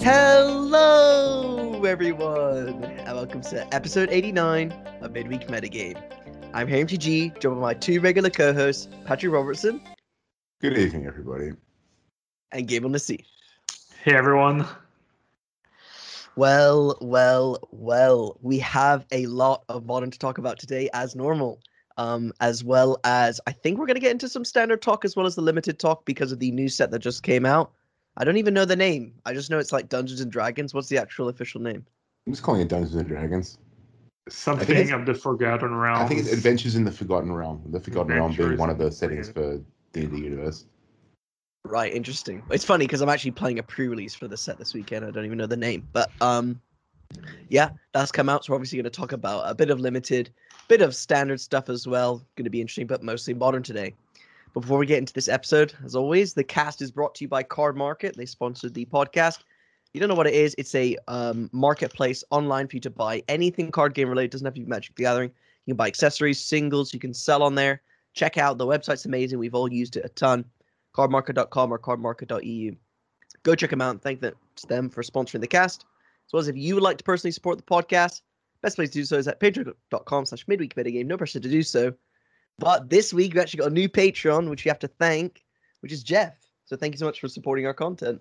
Hello, everyone, and welcome to episode 89 of Midweek Metagame. I'm HamTG, joined by my two regular co-hosts, Patrick Robertson. Good evening, everybody. And Gabriel Nassi. Hey, everyone. Well, we have a lot of Modern to talk about today, as normal. As well as, I think we're going to get into some standard talk as well as the limited talk because of the new set that just came out. I don't even know the name. I just know it's like Dungeons & Dragons. What's the actual official name? I'm just calling it Dungeons & Dragons. Something of the Forgotten Realm. I think it's Adventures in the Forgotten Realm. The Forgotten Realm being one of the settings for D&D Universe. Right, interesting. It's funny because I'm actually playing a pre-release for the set this weekend. I don't even know the name. But yeah, that's come out. So we're obviously going to talk about a bit of limited, bit of standard stuff as well. Going to be interesting, but mostly modern today. Before we get into this episode, as always, the cast is brought to you by Cardmarket. They sponsored the podcast. You don't know what it is. It's a marketplace online for you to buy anything card game related. It doesn't have to be Magic the Gathering. You can buy accessories, singles. You can sell on there. Check out the website's amazing. We've all used it a ton. Cardmarket.com or cardmarket.eu. Go check them out and thank them for sponsoring the cast. As well as if you would like to personally support the podcast, best place to do so is at patreon.com/midweekmetagame. No pressure to do so. But this week, we've actually got a new Patreon, which you have to thank, which is Jeff. So thank you so much for supporting our content.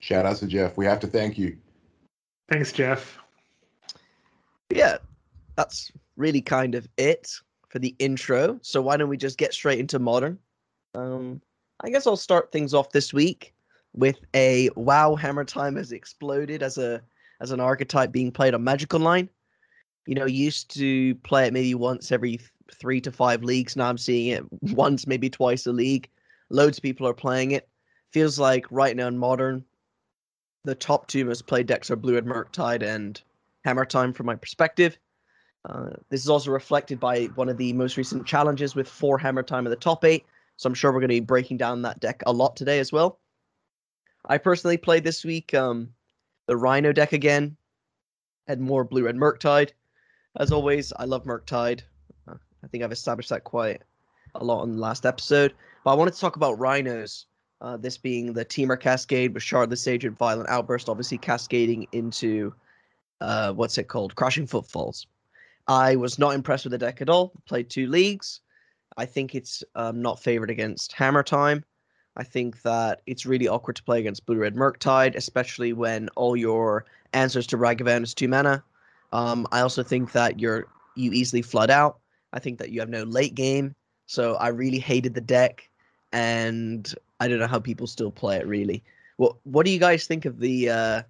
Shout out to Jeff. We have to thank you. Thanks, Jeff. Yeah, that's really kind of it for the intro. So why don't we just get straight into Modern? I guess I'll start things off this week with a WoW Hammer Time has exploded as an archetype being played on Magic Online. You know, used to play it maybe once every 3 to 5 leagues. Now I'm seeing it once, maybe twice a league. Loads of people are playing it. Feels like right now in Modern, the top two most played decks are Blue Red Murktide and Hammer Time from my perspective. This is also reflected by one of the most recent challenges with 4 Hammer Time in the top 8. So I'm sure we're going to be breaking down that deck a lot today as well. I personally played this week the Rhino deck again. Had more Blue Red Murktide. As always, I love Murktide. I think I've established that quite a lot on the last episode. But I wanted to talk about Rhinos, this being the Teamer Cascade with Shardless Agent, Violent Outburst, obviously cascading into, Crashing Footfalls. I was not impressed with the deck at all. Played 2 leagues. I think it's not favored against Hammer Time. I think that it's really awkward to play against Blue Red Murktide, especially when all your answers to Ragavan is 2 mana. I also think that you easily flood out. I think that you have no late game, so I really hated the deck, and I don't know how people still play it, really. What do you guys think of the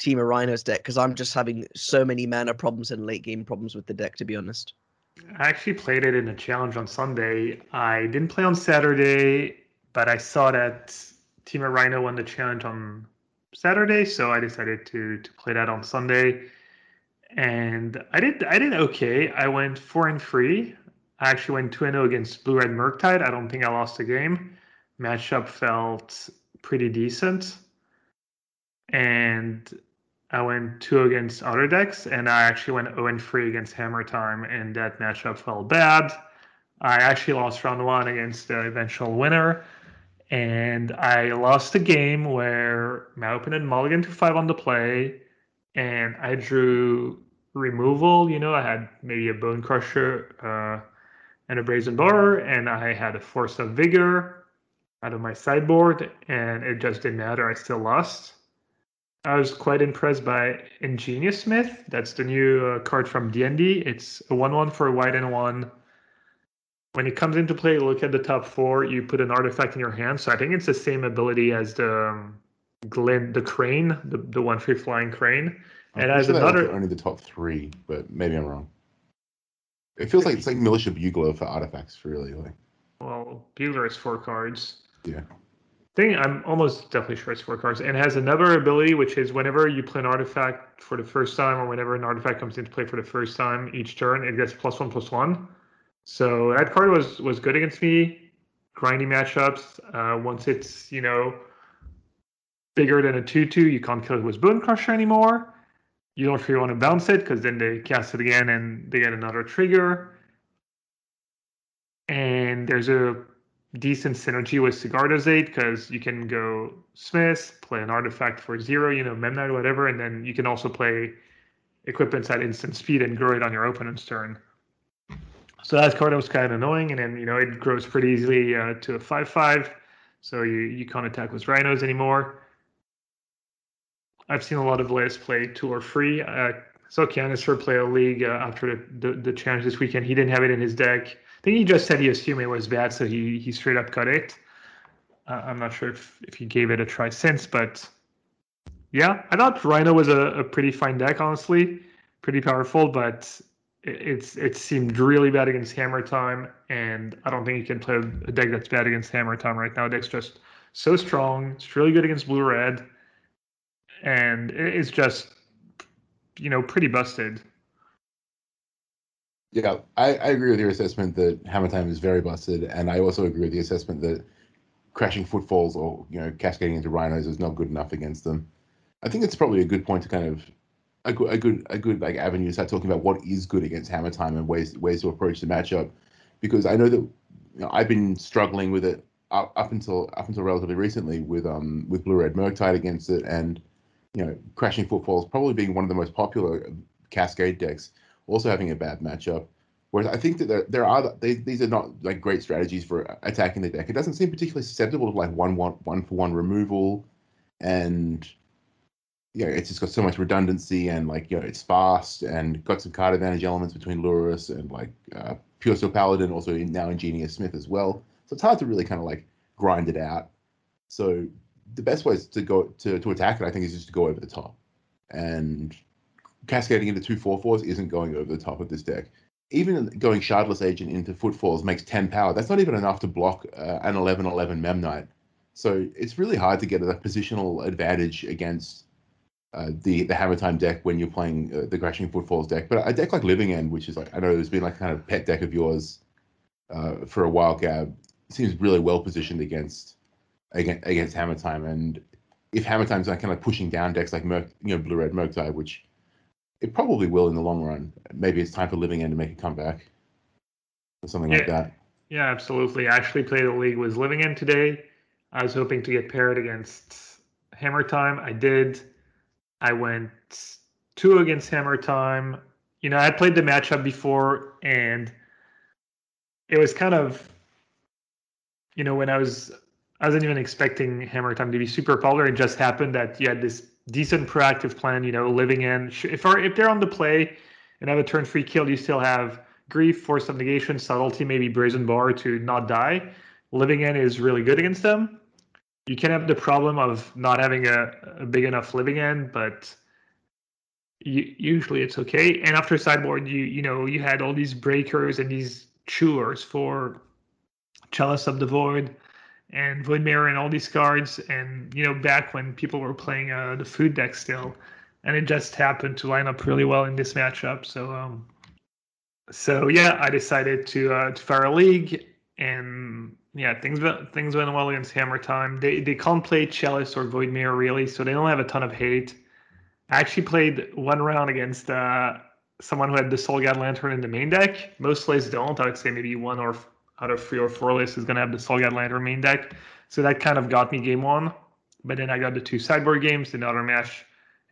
Teamer Rhinos deck? Because I'm just having so many mana problems and late game problems with the deck, to be honest. I actually played it in a challenge on Sunday. I didn't play on Saturday, but I saw that Teamer Rhino won the challenge on Saturday, so I decided to play that on Sunday. And I did okay. I went 4-3. I actually went 2-0 against Blue Red Murktide. I don't think I lost the game. Matchup felt pretty decent. And I went 2-0 against other decks, and I actually went 0-3 against Hammer Time, and that matchup felt bad. I actually lost round 1 against the eventual winner, and I lost a game where my opponent mulliganed to 5 on the play. And I drew removal. You know, I had maybe a Bone Crusher and a Brazen Bar, and I had a Force of Vigor out of my sideboard, and it just didn't matter. I still lost. I was quite impressed by Ingenious Smith. That's the new card from D&D. It's a 1-1 for a white and 1. When it comes into play, look at the top 4. You put an artifact in your hand. So I think it's the same ability as the crane, the 1-3 flying crane, and as another only the top 3, but maybe I'm wrong. It feels like it's like Militia Bugler for artifacts, really. Like, well, Bugler is 4 cards. Yeah, I'm almost definitely sure it's 4 cards, and it has another ability which is whenever you play an artifact for the first time, or whenever an artifact comes into play for the first time each turn, it gets +1/+1. So that card was good against me, grindy matchups. Once it's bigger than a 2/2, you can't kill it with Bone Crusher anymore. You don't really want to bounce it because then they cast it again and they get another trigger. And there's a decent synergy with Sigarda's Aid, because you can go Smith, play an artifact for 0, Memnite, whatever, and then you can also play equipments at instant speed and grow it on your opponent's turn. So that card was kind of annoying, and then it grows pretty easily to a 5/5, so you can't attack with Rhinos anymore. I've seen a lot of lists play 2 or 3. So Canister play a league after the challenge this weekend. He didn't have it in his deck. I think he just said he assumed it was bad, so he straight up cut it. I'm not sure if he gave it a try since, but yeah, I thought Rhino was a pretty fine deck, honestly, pretty powerful, but it seemed really bad against Hammer Time, and I don't think you can play a deck that's bad against Hammer Time right now. The deck's just so strong. It's really good against Blue Red, and it's just pretty busted. Yeah, I agree with your assessment that Hammer Time is very busted, and I also agree with the assessment that crashing footfalls or cascading into Rhinos is not good enough against them. I think it's probably a good point to kind of a good like avenue to start talking about what is good against Hammer Time and ways to approach the matchup, because I know that I've been struggling with it up until relatively recently with Blue Red Murktide against it, and Crashing Footfalls probably being one of the most popular Cascade decks, also having a bad matchup. Whereas I think that these are not like great strategies for attacking the deck. It doesn't seem particularly susceptible to like one for one removal, and it's just got so much redundancy, and it's fast and got some card advantage elements between Lurrus and Pure Steel Paladin, also now Ingenious Smith as well. So it's hard to really kind of grind it out. So the best ways to go to attack it, I think, is just to go over the top. And cascading into 2/4/4s isn't going over the top of this deck. Even going Shardless Agent into Footfalls makes 10 power. That's not even enough to block an 11/11 Memnite. So it's really hard to get a positional advantage against the Hammer Time deck when you're playing the Crashing Footfalls deck. But a deck like Living End, which is I know there's been kind of pet deck of yours for a while, Gab, seems really well positioned against Hammer Time. And if Hammer Time's pushing down decks like Blue Red Murktide, which it probably will in the long run, maybe it's time for Living End to make a comeback or something like that. Yeah, absolutely. I actually played a league with Living End today. I was hoping to get paired against Hammer Time. I did. I went 2 against Hammer Time. I played the matchup before, and it was kind of, when I wasn't even expecting Hammer Time to be super popular. It just happened that you had this decent proactive plan, Living End. If they're on the play and have a turn free kill, you still have Grief, Force of Negation, Subtlety, maybe Brazen Bar to not die. Living End is really good against them. You can have the problem of not having a big enough Living End, but usually it's okay. And after sideboard, you had all these breakers and these chewers for Chalice of the Void and Voidmire and all these cards, and back when people were playing the food deck still, and it just happened to line up really well in this matchup. So so yeah, I decided to fire a league, and yeah, things went well against Hammer Time. They can't play Chalice or Voidmire really, so they don't have a ton of hate. I actually played one round against someone who had the Soul-Guide Lantern in the main deck. Most plays don't. I would say maybe one or out of 3 or 4 lists is going to have the Soul-Guide Lantern main deck. So that kind of got me game one. But then I got the 2 sideboard games. In the other match,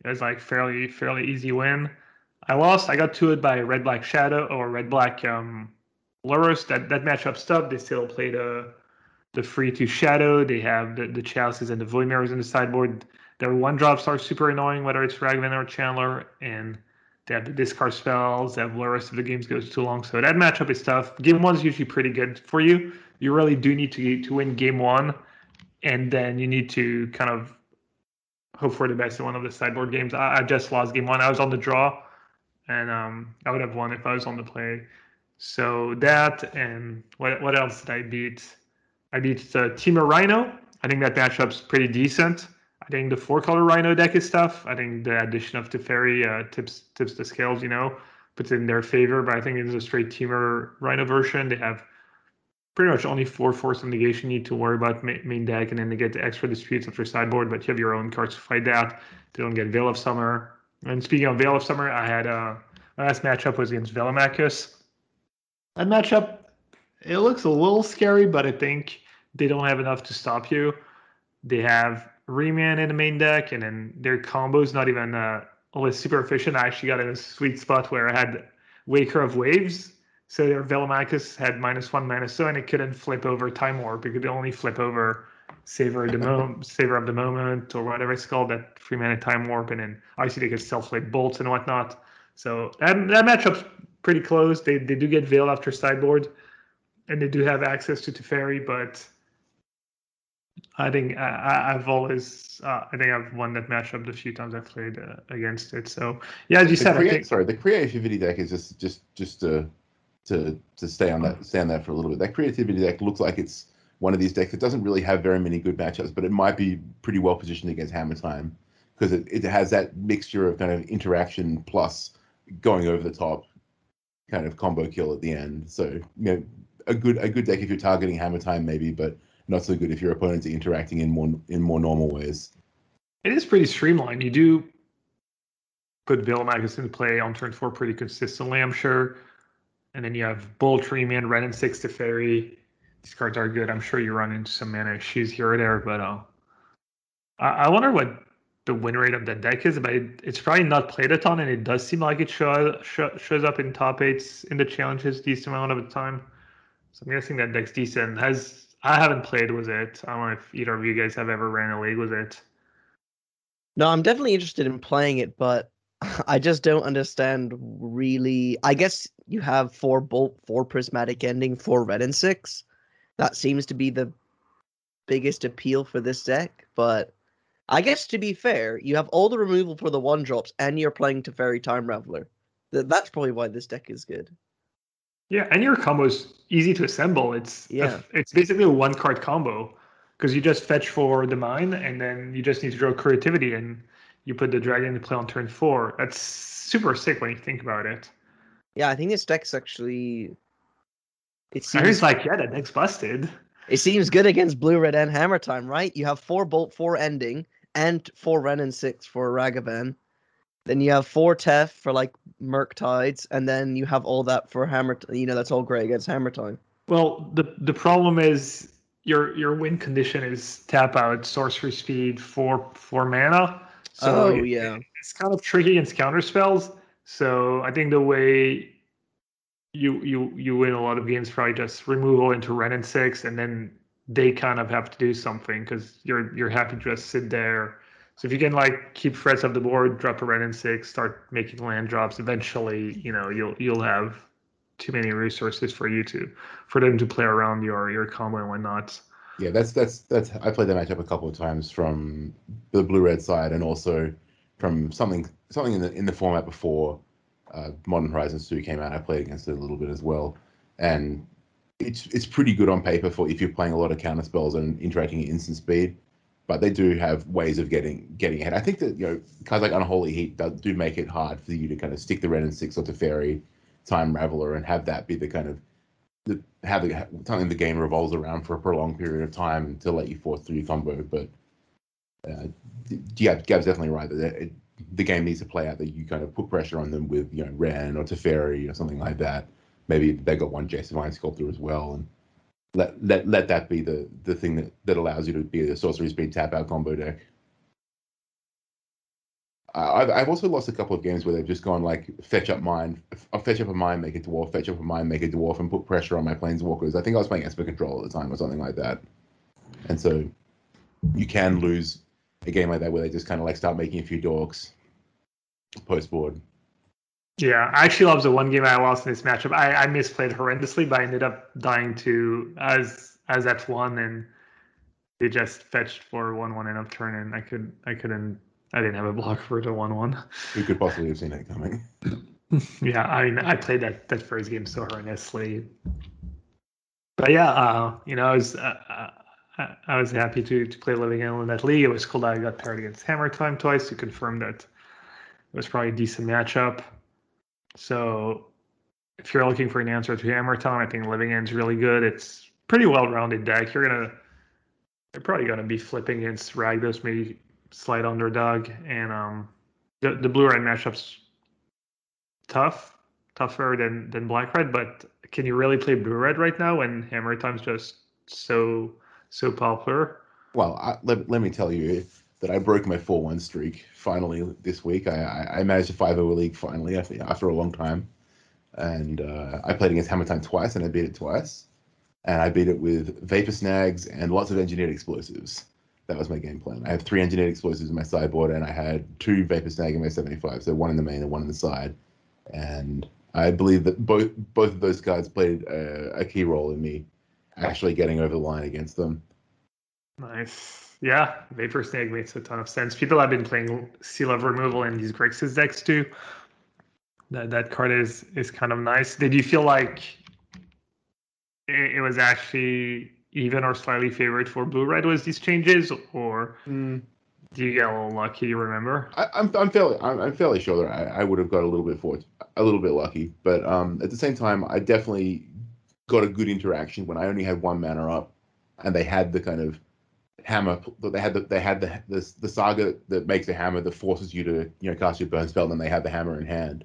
it was fairly easy win. I lost. I got to it by Red-Black Shadow or Red-Black Lurrus. That matchup stopped. They still played the 3/2 Shadow. They have the Chalices and the Voidmires in the sideboard. Their 1-drops are super annoying, whether it's Ragavan or Chandler. And they have the discard spells, they have Lurrus if the game goes too long. So that matchup is tough. Game 1 is usually pretty good for you. You really do need to win game 1, and then you need to kind of hope for the best in one of the sideboard games. I just lost game 1. I was on the draw, and I would have won if I was on the play. So that, and what else did I beat? I beat Teamer Rhino. I think that matchup's pretty decent. I think the 4-color Rhino deck is tough. I think the addition of Teferi tips the scales, puts it in their favor. But I think it's a straight Teamer Rhino version. They have pretty much only 4 Force of Negation you need to worry about main deck, and then they get the extra disputes after sideboard, but you have your own cards to fight that. They don't get Veil of Summer. And speaking of Veil of Summer, I had my last matchup was against Velomachus. That matchup, it looks a little scary, but I think they don't have enough to stop you. They have Reman in the main deck, and then their combo is not even always super efficient. I actually got in a sweet spot where I had Waker of Waves, so their Velomachus had -1/-0, and it couldn't flip over Time Warp. It could only flip over Savor of the Moment, or whatever it's called, that 3-mana Time Warp, and then obviously they could self-flip Bolts and whatnot. So that matchup's pretty close. They do get Veil after sideboard, and they do have access to Teferi, but I think I've won that matchup the few times I've played against it. So yeah, as you said, the Creativity deck is just to stay on that for a little bit. That Creativity deck looks like it's one of these decks that doesn't really have very many good matchups, but it might be pretty well positioned against Hammer Time because it has that mixture of kind of interaction plus going over the top kind of combo kill at the end. So, you know, a good deck if you're targeting Hammer Time maybe, but not so good if your opponents are interacting in more normal ways. It is pretty streamlined. You do put Velomachus into play on turn 4 pretty consistently, I'm sure. And then you have Bolt, Reman, Wrenn and Six, Teferi. These cards are good. I'm sure you run into some mana issues here or there, but I wonder what the win rate of that deck is, but it's probably not played a ton, and it does seem like it shows up in top 8s in the challenges decent amount of the time. So I'm guessing that deck's decent. I haven't played with it. I don't know if either of you guys have ever ran a league with it. No, I'm definitely interested in playing it, but I just don't understand really. I guess you have 4 Bolt, 4 Prismatic Ending, 4 Wrenn and 6. That seems to be the biggest appeal for this deck, but I guess to be fair, you have all the removal for the 1-drops and you're playing Teferi Time Raveler. That's probably why this deck is good. Yeah, and your combo is easy to assemble. It's basically a 1-card combo because you just fetch for the mine, and then you just need to draw Creativity, and you put the dragon into play on turn 4. That's super sick when you think about it. Yeah, I think this deck's actually... that deck's busted. It seems good against Blue Red and Hammer Time, right? You have 4 Bolt, 4 Ending, and 4 Wrenn and 6 for Ragavan. Then you have 4 Tef for like Murktides, and then you have all that for Hammer. You know, that's all great against Hammer Time. Well, the problem is your win condition is tap out, sorcery speed, 4 mana. So it's kind of tricky against counter spells. So I think the way you win a lot of games probably just removal into Wrenn and 6, and then they kind of have to do something because you're happy to just sit there. So if you can like keep threats off the board, drop a Wrenn and 6, start making land drops, eventually, you know, you'll have too many resources for them to play around your combo and whatnot. Yeah, that's I played that matchup a couple of times from the Blue Red side, and also from something in the format before Modern Horizons 2 came out. I played against it a little bit as well, and it's pretty good on paper for if you're playing a lot of counter spells and interacting at instant speed. But they do have ways of getting ahead. I think that, you know, cards like Unholy Heat do make it hard for you to kind of stick the Wrenn and 6 or Teferi Time Raveler and have that be the kind of something the game revolves around for a prolonged period of time to let you force through your combo. But Gab's definitely right that the game needs to play out that you kind of put pressure on them with, you know, Wrenn or Teferi or something like that. Maybe they got one Jace Divine Sculptor as well, and let that be the thing that allows you to be the sorcery speed tap out combo deck. I've also lost a couple of games where they've just gone like fetch up a mine, make a dwarf, fetch up a mine, make a dwarf, and put pressure on my planeswalkers. I think I was playing Esper Control at the time or something like that, and so you can lose a game like that where they just kind of like start making a few dorks post board. Yeah, I actually love the one game I lost in this matchup. I misplayed horrendously, but I ended up dying to as F1, and they just fetched for 1/1 end of turn, and I didn't have a block for the 1/1. You could possibly have seen it coming. Yeah, I mean, I played that first game so horrendously, but yeah, you know, I was happy to play Living End in that league. It was cool that I got paired against Hammer Time twice to confirm that it was probably a decent matchup. So if you're looking for an answer to Hammer Time, I think Living End's really good. It's pretty well-rounded deck. They're probably gonna be flipping against Rakdos, maybe slight underdog, and the Blue Red matchup's tougher than Black Red. But can you really play Blue Red right now when Hammer Time's just so so popular? Well, let me tell you that I broke my 4-1 streak finally this week. I managed a 5-0 league finally, I think, after a long time. And I played against Hammer Time twice, and I beat it twice. And I beat it with Vapor Snags and lots of Engineered Explosives. That was my game plan. I have 3 Engineered Explosives in my sideboard, and I had 2 Vapor Snag in my 75, so 1 in the main and 1 in the side. And I believe that both of those cards played a key role in me actually getting over the line against them. Nice. Yeah, Vapor Snag makes a ton of sense. People have been playing Seal of Removal in these Grixis decks too. That card is kind of nice. Did you feel like it was actually even or slightly favored for Blue Red with these changes, or do you get a little lucky? Remember, I'm fairly sure that I would have got a little bit lucky, but at the same time, I definitely got a good interaction when I only had 1 mana up, and they had the kind of hammer. They had the saga that makes a hammer that forces you to cast your burn spell, and they had the hammer in hand.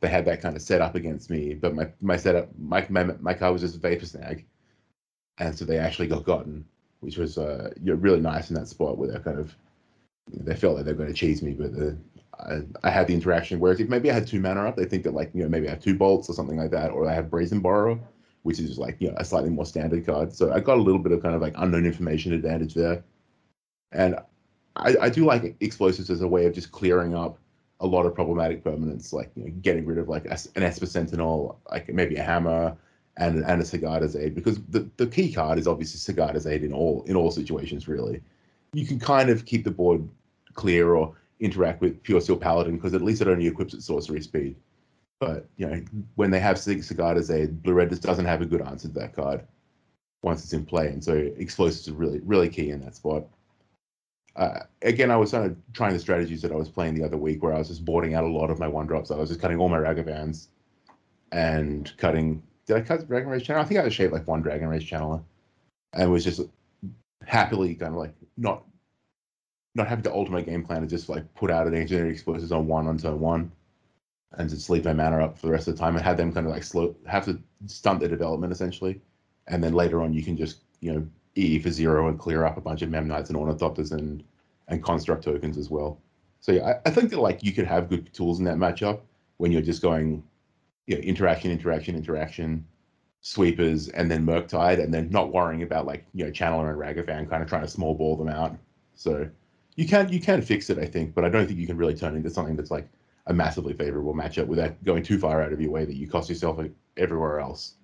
They had that kind of set up against me, but my setup, my card was just a Vapor Snag. And so they actually got gotten, which was really nice in that spot where they felt like they were going to cheese me, but I had the interaction. Whereas if maybe I had 2 mana up, they think that maybe I have 2 bolts or something like that, or I have Brazen Bar, which is a slightly more standard card. So I got a little bit of unknown information advantage there, and I do like explosives as a way of just clearing up a lot of problematic permanents, getting rid of an Esper Sentinel, maybe a hammer. And a Sigarda's Aid, because the key card is obviously Sigarda's Aid in all situations, really. You can kind of keep the board clear or interact with Pure Steel Paladin, because at least it only equips at sorcery speed. But, when they have Sigarda's Aid, Blue-Red just doesn't have a good answer to that card once it's in play, and so explosives are really, really key in that spot. Again, I was trying the strategies that I was playing the other week, where I was just boarding out a lot of my 1-drops. I was just cutting all my Ragavans and cutting... Did I cut the Dragon Race channel? I think I shaved 1 Dragon Race channeler, and was just happily not having to alter my game plan to just put out an Engineered Explosives on turn 1, and just leave my mana up for the rest of the time and have them slow, have to stunt their development essentially, and then later on you can just E for 0 and clear up a bunch of Memnites and Ornithopters and construct tokens as well. So yeah, I think that you could have good tools in that matchup when you're just going. Interaction, sweepers, and then Murktide, and then not worrying about Channeler and Ragavan trying to small ball them out. So you can fix it, I think, but I don't think you can really turn into something that's a massively favorable matchup without going too far out of your way that you cost yourself everywhere else.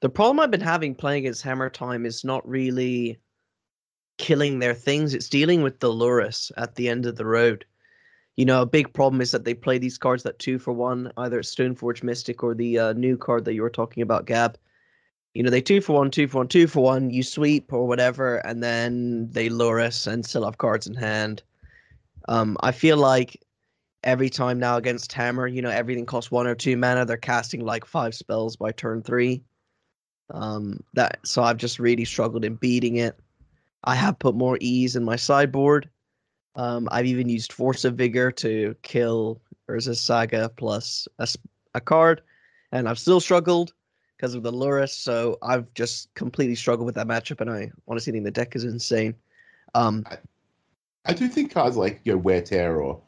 The problem I've been having playing against Hammer Time is not really killing their things; it's dealing with the Lurrus at the end of the road. A big problem is that they play these cards that 2-for-1, either it's Stoneforge Mystic or the new card that you were talking about, Gab. They 2-for-1, 2-for-1, 2-for-1, you sweep or whatever, and then they lure us and still have cards in hand. I feel like every time now against Hammer, everything costs 1 or 2 mana. They're casting 5 spells by turn 3. So I've just really struggled in beating it. I have put more E's in my sideboard. I've even used Force of Vigor to kill Urza's Saga plus a card, and I've still struggled because of the Lurrus, so I've just completely struggled with that matchup, and I honestly think the deck is insane. I do think cards like Wear Tear or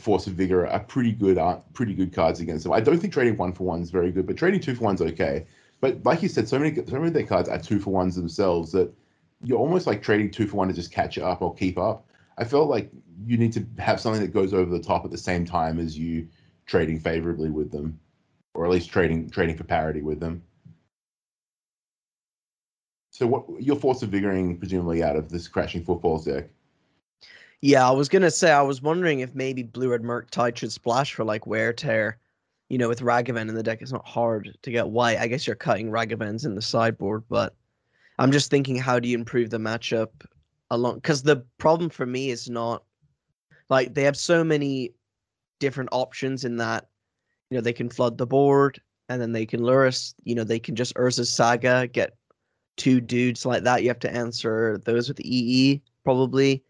Force of Vigor are pretty good cards against them. I don't think trading 1-for-1 is very good, but trading 2-for-1 is okay. But like you said, so many of their cards are 2-for-1s themselves that you're almost trading 2-for-1 to just catch up or keep up. I felt like you need to have something that goes over the top at the same time as you trading favorably with them, or at least trading for parity with them. So what you're Force of Vigoring presumably out of this Crashing Footfalls deck? Yeah, I was going to say, I was wondering if maybe Blue Red Murktide should splash for Wear Tear. With Ragavan in the deck, it's not hard to get white. I guess you're cutting Ragavans in the sideboard, but I'm just thinking, how do you improve the matchup? Because the problem for me is not they have so many different options in that they can flood the board, and then they can lure us, they can just Urza's Saga, get 2 dudes like that. You have to answer those with EE probably.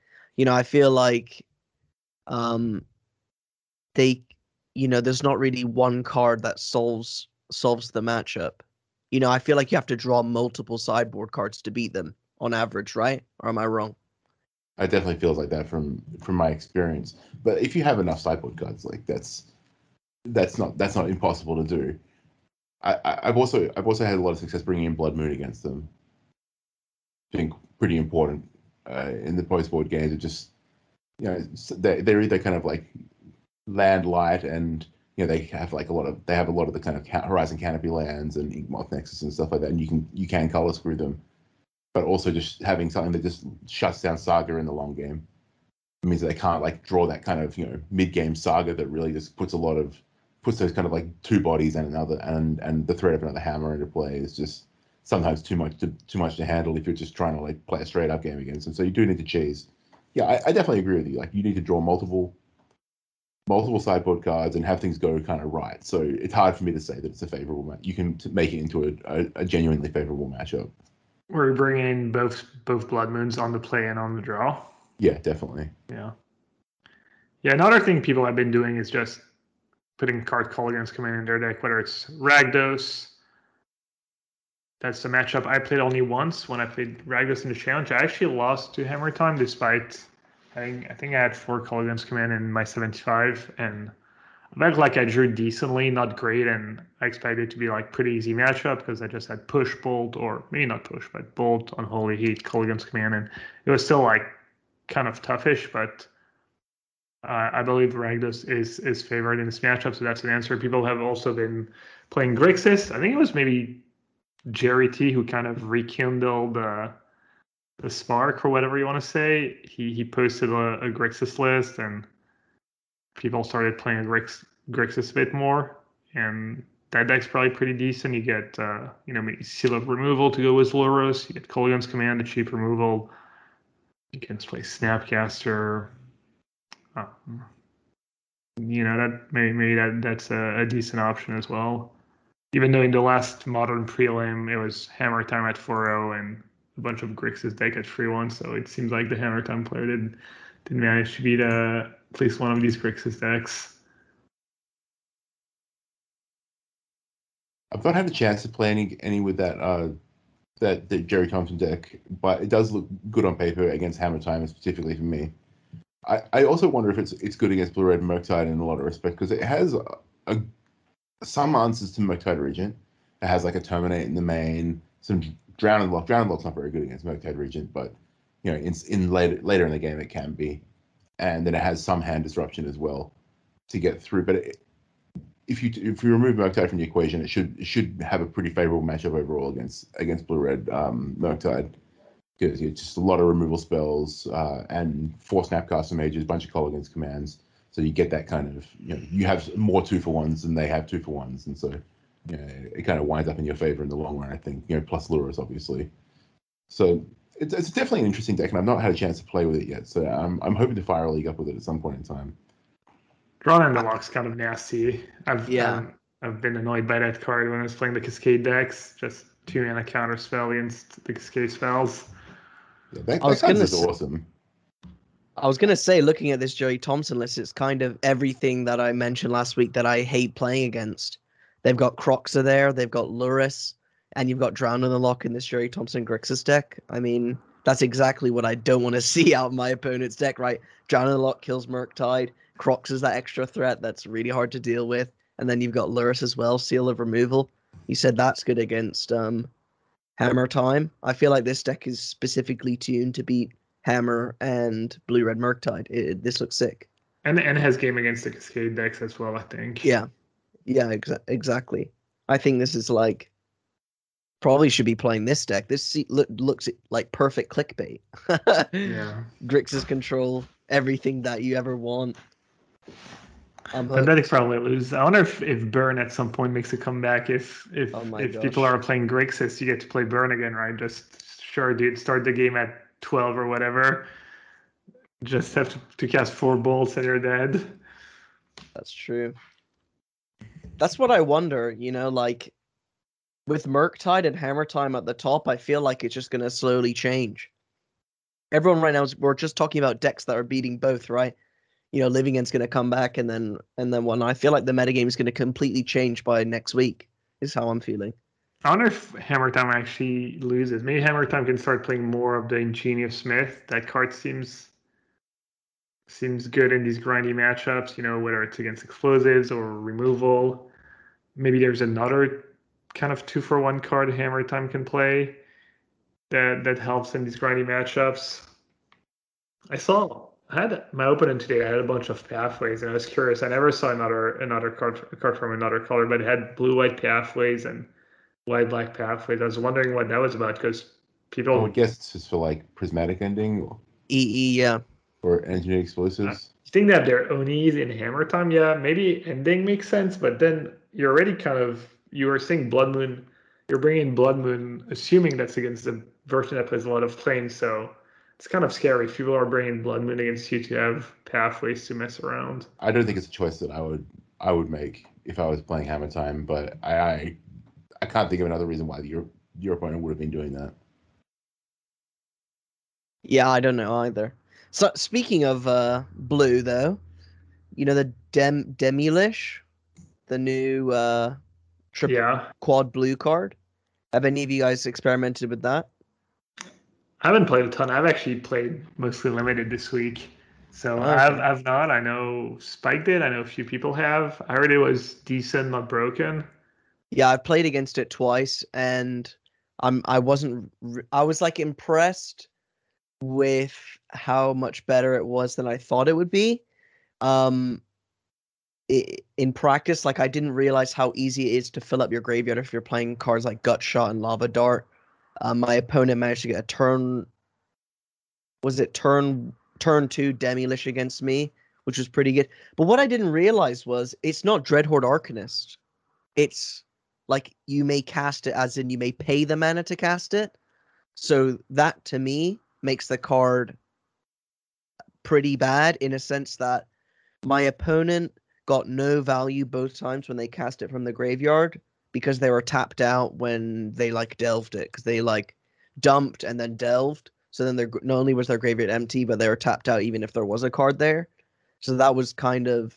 I feel like they there's not really 1 card that solves the matchup. I feel like you have to draw multiple sideboard cards to beat them. on average, right? Or am I wrong? It definitely feels like that from my experience. But if you have enough sideboard cards, like that's not impossible to do. I've also had a lot of success bringing in Blood Moon against them. I think pretty important in the post-board games. It just, you know, they're either kind of like land light, and you know they have a lot of the kind of Horizon Canopy lands and Inkmoth Nexus and stuff like that, and you can color screw them. But also just having something that just shuts down Saga in the long game. It means that they can't like draw that kind of, you know, mid-game Saga that really just puts those kind of like two bodies and another and the threat of another hammer into play. Is just sometimes too much to handle if you're just trying to like play a straight up game against them. So you do need to cheese. Yeah, I definitely agree with you. Like you need to draw multiple sideboard cards and have things go kind of right. So it's hard for me to say that it's a favorable match. You can make it into a genuinely favorable matchup. Where we bring in both Blood Moons on the play and on the draw. Yeah, definitely. Yeah. Yeah, another thing people have been doing is just putting card Collegiate Command in their deck, whether it's Rakdos. That's a matchup I played only once when I played Rakdos in the challenge. I actually lost to Hammer Time despite I think I had 4 Collegiate Command in my 75, and I felt like I drew decently, not great, and I expected it to be like pretty easy matchup because I just had push, bolt, or maybe not push, but bolt, Unholy Heat, Collegiate Command, and it was still like kind of toughish, but I believe Rakdos is favored in this matchup, so that's an answer. People have also been playing Grixis. I think it was maybe Jerry T who kind of rekindled the spark or whatever you want to say. He posted a Grixis list, and people started playing Grixis a bit more, and that deck's probably pretty decent. You get, maybe Seal of Removal to go with Lurrus. You get Collegiate Command, the cheap removal. You can play Snapcaster. That maybe that's a decent option as well. Even though in the last Modern prelim, it was Hammer Time at 4-0 and a bunch of Grixis deck at 3-1, so it seems like the Hammer Time player didn't manage to beat at least one of these Grixis decks. I've not had a chance to play any with that Jerry Thompson deck, but it does look good on paper against Hammer Time, specifically for me. I also wonder if it's good against Blue Red Murktide in a lot of respect, because it has some answers to Murktide Regent. It has like a Terminate in the main, some Drown and Lock. Drown and Lock's not very good against Murktide Regent, but you know, in later in the game it can be. And then it has some hand disruption as well to get through. But if you remove Murktide from the equation, it should have a pretty favorable matchup overall against Blue Red Murktide, because you know, just a lot of removal spells and 4 Snapcaster Mages, a bunch of Collegiate Commands. So you get that kind of, you know, you have more 2-for-1s than they have 2-for-1s, and so you know, it kind of winds up in your favor in the long run, I think. You know, plus Lurrus obviously. So it's definitely an interesting deck, and I've not had a chance to play with it yet. So I'm hoping to fire a league up with it at some point in time. Drawn and the Lock's kind of nasty. I've been annoyed by that card when I was playing the Cascade decks. Just 2-mana counter spell against the Cascade spells. Yeah, that card is awesome. I was gonna say, looking at this Joey Thompson list, it's kind of everything that I mentioned last week that I hate playing against. They've got Croxa there. They've got Lurrus. And you've got Drown in the Lock in this Jerry Thompson Grixis deck. I mean, that's exactly what I don't want to see out of my opponent's deck, right? Drown in the Lock kills Murktide. Crox is that extra threat that's really hard to deal with. And then you've got Lurrus as well, Seal of Removal. You said that's good against Hammer Time. I feel like this deck is specifically tuned to beat Hammer and Blue Red Murktide. This looks sick. And it has game against the Cascade decks as well, I think. Yeah, exactly. I think this is like... probably should be playing this deck. This looks like perfect clickbait. Yeah. Grixis control, everything that you ever want. That deck probably lose. I wonder if Burn at some point makes a comeback. If people are playing Grixis, you get to play Burn again, right? Just sure, dude. Start the game at 12 or whatever. Just have to cast 4 bolts and you're dead. That's true. That's what I wonder. You know, like. With Murktide and Hammer Time at the top, I feel like it's just going to slowly change. Everyone right now, we're just talking about decks that are beating both, right? You know, Living End's going to come back, and then one. I feel like the metagame is going to completely change by next week, is how I'm feeling. I wonder if Hammer Time actually loses. Maybe Hammer Time can start playing more of the Ingenious Smith. That card seems good in these grindy matchups, you know, whether it's against explosives or removal. Maybe there's another kind of 2-for-1 card Hammer Time can play that helps in these grindy matchups. I had my opening today, I had a bunch of pathways, and I was curious. I never saw another card from another color, but it had blue-white pathways and white-black pathways. I was wondering what that was about, because people... I would guess it's just for, like, Prismatic Ending? EE, yeah. Or Engineered Explosives? You think they have their Onis in Hammer Time? Yeah, maybe Ending makes sense, but then you're already kind of... You were saying Blood Moon. You're bringing Blood Moon, assuming that's against the version that plays a lot of planes, so... It's kind of scary if people are bringing Blood Moon against you to have pathways to mess around. I don't think it's a choice that I would make if I was playing Hammer Time, but I can't think of another reason why your opponent would have been doing that. Yeah, I don't know either. So speaking of blue, though, you know the Demilich, the new quad blue card. Have any of you guys experimented with that? I haven't played a ton. I've actually played mostly limited this week, so okay. I've not. I know Spike did. I know a few people have. I heard it was decent, not broken. Yeah, I've played against it twice, and I was like impressed with how much better it was than I thought it would be. In practice, like I didn't realize how easy it is to fill up your graveyard if you're playing cards like Gutshot and Lava Dart. My opponent managed to get a turn. Was it turn 2 Demilich against me, which was pretty good. But what I didn't realize was it's not Dreadhorde Arcanist. It's like you may cast it, as in you may pay the mana to cast it. So that to me makes the card pretty bad in a sense that my opponent got no value both times when they cast it from the graveyard, because they were tapped out when they like delved it, because they like dumped and then delved. So then not only was their graveyard empty, but they were tapped out even if there was a card there. So that was kind of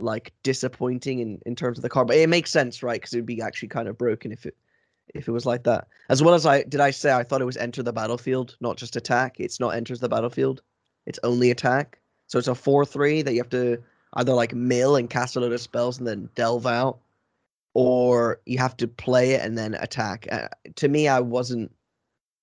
like disappointing in terms of the card, but it makes sense, right? Because it would be actually kind of broken if it was like that. As well as I thought it was enter the battlefield, not just attack. It's not enters the battlefield. It's only attack. So it's a 4/3 that you have to either like mill and cast a load of spells and then delve out, or you have to play it and then attack. To me, I wasn't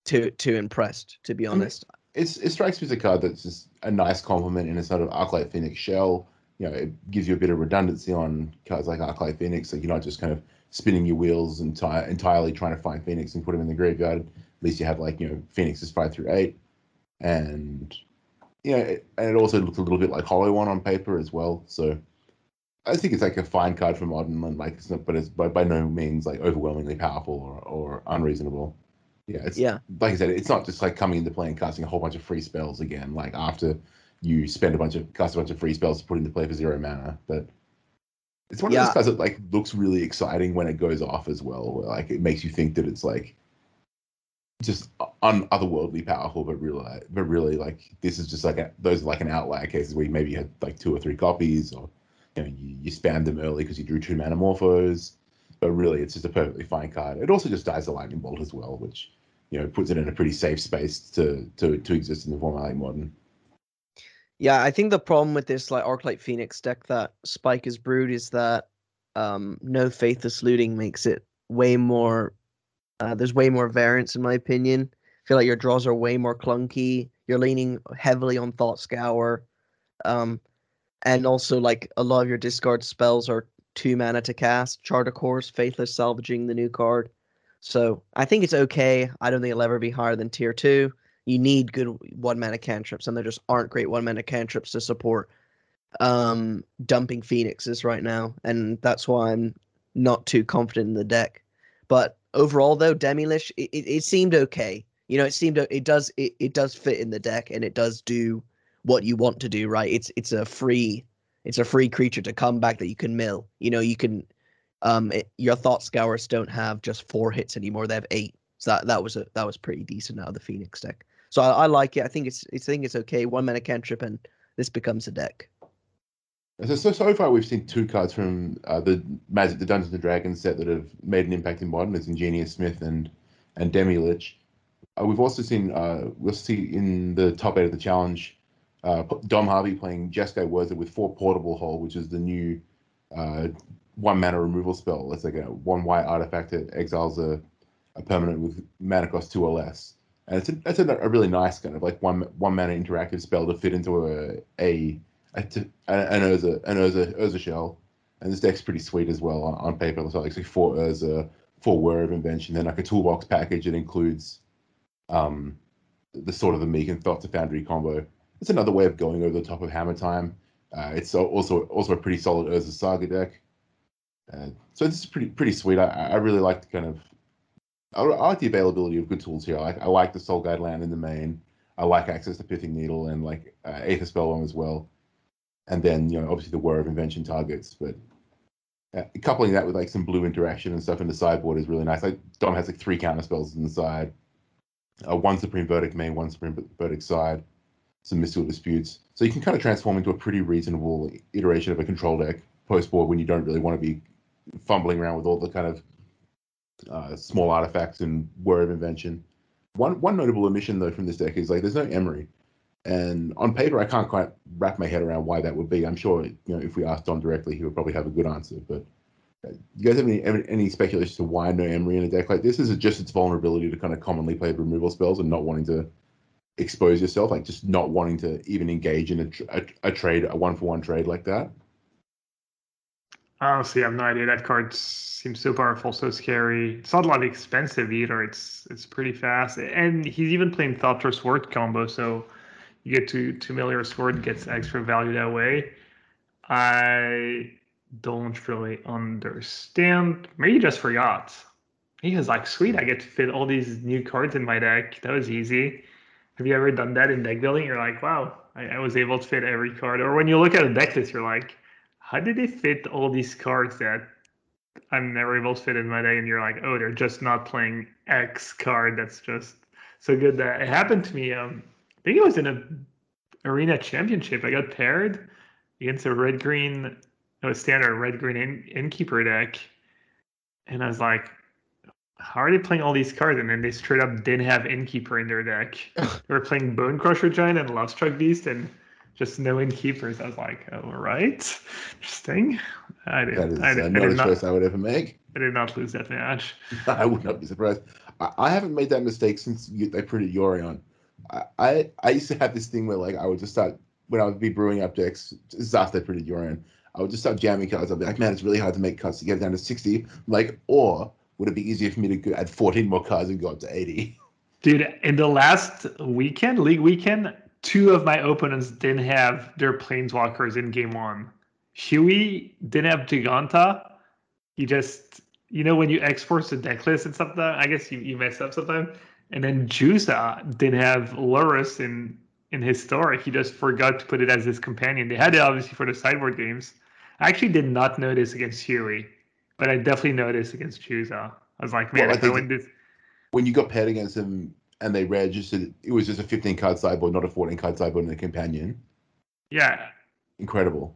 too impressed, to be honest. I mean, it strikes me as a card that's just a nice complement in a sort of Arclight Phoenix shell. You know, it gives you a bit of redundancy on cards like Arclight Phoenix. Like you're not just kind of spinning your wheels and entirely trying to find Phoenix and put them in the graveyard. At least you have like, you know, Phoenixes 5 through 8, and you know, it also looks a little bit like Hollow One on paper as well. So. I think it's like a fine card for modern, and like, it's not, but it's by no means like overwhelmingly powerful or unreasonable. Yeah, it's, yeah. Like I said, it's not just like coming into play and casting a whole bunch of free spells again. Like after you cast a bunch of free spells to put into play for 0 mana, but it's one of those cards that like looks really exciting when it goes off as well. Like it makes you think that it's like just otherworldly powerful, but really like this is just like those are like an outlier cases where you maybe had like 2 or 3 copies or. You know, you spammed them early because you drew 2 mana morphos, but really it's just a perfectly fine card. It also just dies the lightning bolt as well, which you know puts it in a pretty safe space to exist in the format like modern. Yeah, I think the problem with this like Arclight Phoenix deck that Spike has brewed is that no Faithless Looting makes it way more. There's way more variance in my opinion. I feel like your draws are way more clunky. You're leaning heavily on Thought Scour. And also, like, a lot of your discard spells are 2 mana to cast. Charter Course, Faithless Salvaging, the new card. So, I think it's okay. I don't think it'll ever be higher than tier 2. You need good 1 mana cantrips, and there just aren't great 1 mana cantrips to support dumping Phoenixes right now. And that's why I'm not too confident in the deck. But overall, though, Demilich, it seemed okay. You know, it does fit in the deck, and it does do what you want to do, right? It's a free creature to come back that you can mill. You know, you can your Thought Scourers don't have just 4 hits anymore, they have 8. So that was pretty decent out of the Phoenix deck. So I like it. I think it's okay. 1 mana cantrip and this becomes a deck. So far we've seen two cards from the Dungeons & Dragons set that have made an impact in Modern. It's Ingenious Smith and Demilich. We've also seen, we'll see in the top 8 of the challenge, Dom Harvey playing Jeskai Wurzer with 4 Portable Hole, which is the new 1-mana removal spell. It's like a 1-white artifact that exiles a permanent with mana cost 2 or less. And it's a really nice kind of like one-mana interactive spell to fit into an Urza shell. And this deck's pretty sweet as well on paper. So like 4 Urza, 4 Word of Invention, then like a toolbox package that includes the sort of the Meek and Thought to Foundry combo. It's another way of going over the top of Hammer Time. It's also a pretty solid Urza Saga deck. So this is pretty sweet. I really like the kind of I like the availability of good tools here. I like the Soul-Guide Lantern in the main. I like access to Pithing Needle and like Aether Spellbomb as well. And then, you know, obviously the War of Invention targets, but coupling that with like some blue interaction and stuff in the sideboard is really nice. Like Dom has like 3 counter spells in the side, 1 Supreme Verdict main, 1 Supreme Verdict side, some Mystical Disputes. So you can kind of transform into a pretty reasonable iteration of a control deck post-board when you don't really want to be fumbling around with all the kind of small artifacts and War of Invention. One notable omission though from this deck is like there's no Emery, and on paper I can't quite wrap my head around why that would be. I'm sure, you know, if we asked Dom directly, he would probably have a good answer. But you guys have any speculation as to why no Emery in a deck like this? Is it just its vulnerability to kind of commonly played removal spells and not wanting to expose yourself, like just not wanting to even engage in a one-for-one trade like that? I honestly have no idea. That card seems so powerful, so scary. It's not a lot expensive either. It's pretty fast. And he's even playing Thopter Sword combo, so you get to mill your sword, gets extra value that way. I don't really understand. Maybe he just forgot. He was like, sweet, I get to fit all these new cards in my deck. That was easy. Have you ever done that in deck building? You're like, wow, I was able to fit every card. Or when you look at a deck list, you're like, how did they fit all these cards that I'm never able to fit in my deck? And you're like, oh, they're just not playing X card. That's just so good. That it happened to me. I think it was in an arena championship. I got paired against a standard red green innkeeper deck, and I was like, how are they playing all these cards? And then they straight up didn't have innkeeper in their deck. They were playing Bone Crusher Giant and Lovestruck Beast and just no innkeepers. I was like, oh, all right, interesting. That is not a choice I would ever make. I did not lose that match. I would not be surprised. I haven't made that mistake since they printed Yorion. I used to have this thing where like I would just start, when I would be brewing up decks, just after they printed Yorion, I would just start jamming cards. I'd be like, man, it's really hard to make cards to get it down to 60. I'm like, or would it be easier for me to add 14 more cards and go up to 80? Dude, in the last weekend, league weekend, 2 of my opponents didn't have their planeswalkers in game 1. Huey didn't have Giganta. He just, you know, when you export the deck list and something, I guess you mess up sometimes. And then Juza didn't have Lurrus in Historic. He just forgot to put it as his companion. They had it obviously for the sideboard games. I actually did not know this against Huey, but I definitely know this against Juza. I was like, man, if I win this. When you got paired against him, and they registered, it was just a 15-card sideboard, not a 14-card sideboard, and a companion. Yeah. Incredible.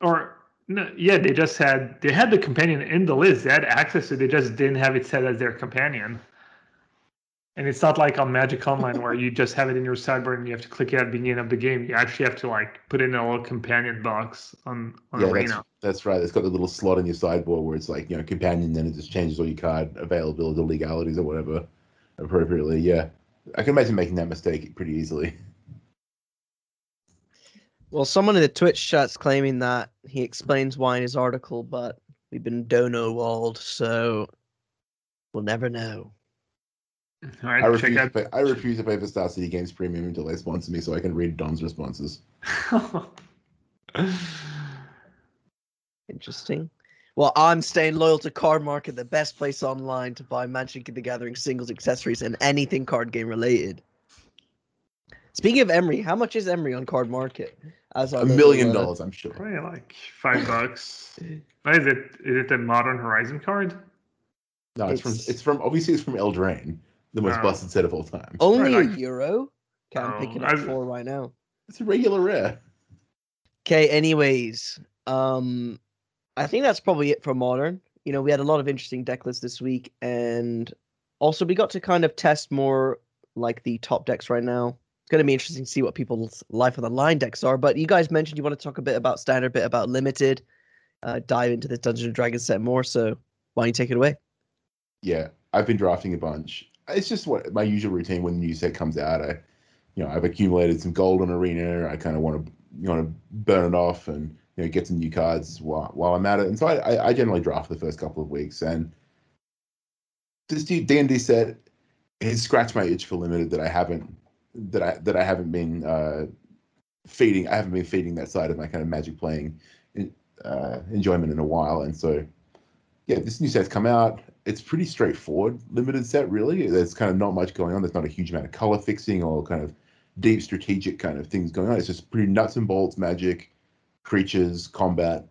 Or, no, yeah, they had the companion in the list. They had access to it. They just didn't have it set as their companion. And it's not like on Magic Online where you just have it in your sideboard and you have to click it at the beginning of the game. You actually have to, like, put in a little companion box on Arena. That's right. It's got the little slot in your sideboard where it's like, you know, companion, then it just changes all your card availability or legalities or whatever. Appropriately, yeah. I can imagine making that mistake pretty easily. Well, someone in the Twitch chat's claiming that he explains why in his article, but we've been dono-walled, so we'll never know. All right, I refuse to pay for Star City Games Premium until they sponsor me so I can read Dom's responses. Interesting. Well, I'm staying loyal to Cardmarket, the best place online to buy Magic the Gathering singles, accessories, and anything card game related. Speaking of Emery, how much is Emery on Cardmarket? $1 million, I'm sure. Probably like $5. What is it? Is it the Modern Horizon card? No, it's from Eldraine, the most busted set of all time. Only a euro. Can't pick it up for right now. It's a regular rare. Okay, anyways, I think that's probably it for Modern. You know, we had a lot of interesting deck lists this week, and also we got to kind of test more like the top decks right now. It's going to be interesting to see what people's life on the line decks are, but you guys mentioned you want to talk a bit about Standard, a bit about Limited, dive into this Dungeons & Dragons set more, so why don't you take it away? Yeah, I've been drafting a bunch. It's just what my usual routine when the new set comes out. I've accumulated some gold on Arena. I kind of want to burn it off and, you know, get some new cards while I'm at it. And so I generally draft for the first couple of weeks. And this new D&D set has scratched my itch for Limited that I haven't been feeding. I haven't been feeding that side of my kind of Magic playing enjoyment in a while. And so, yeah, this new set's come out. It's pretty straightforward Limited set, really. There's kind of not much going on. There's not a huge amount of color fixing or kind of deep strategic kind of things going on. It's just pretty nuts and bolts Magic, creatures, combat,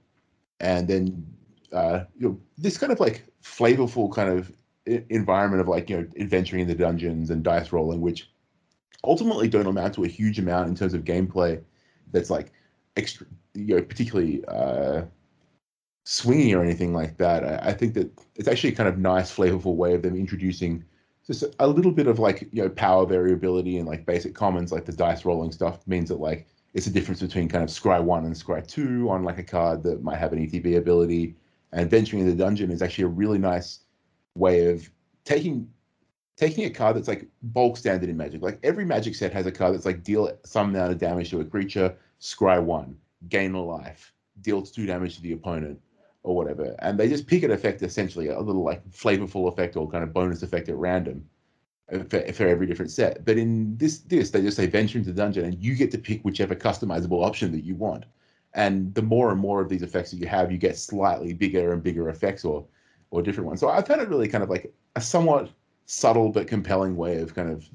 and then this kind of like flavorful kind of environment of like, you know, adventuring in the dungeons and dice rolling, which ultimately don't amount to a huge amount in terms of gameplay that's like extra, you know, particularly swingy or anything like that. I think that it's actually a kind of nice, flavorful way of them introducing just a little bit of like, you know, power variability and like basic commons, like the dice rolling stuff means that like it's a difference between kind of Scry 1 and Scry 2 on like a card that might have an ETB ability. And venturing in the dungeon is actually a really nice way of taking a card that's like bulk standard in Magic. Like every Magic set has a card that's like deal some amount of damage to a creature, Scry 1, gain a life, deal 2 damage to the opponent, or whatever. And they just pick an effect, essentially, a little like flavorful effect or kind of bonus effect at random for every different set. But in this, they just say venture into the dungeon and you get to pick whichever customizable option that you want. And the more and more of these effects that you have, you get slightly bigger and bigger effects or different ones. So I found it really kind of like a somewhat subtle but compelling way of kind of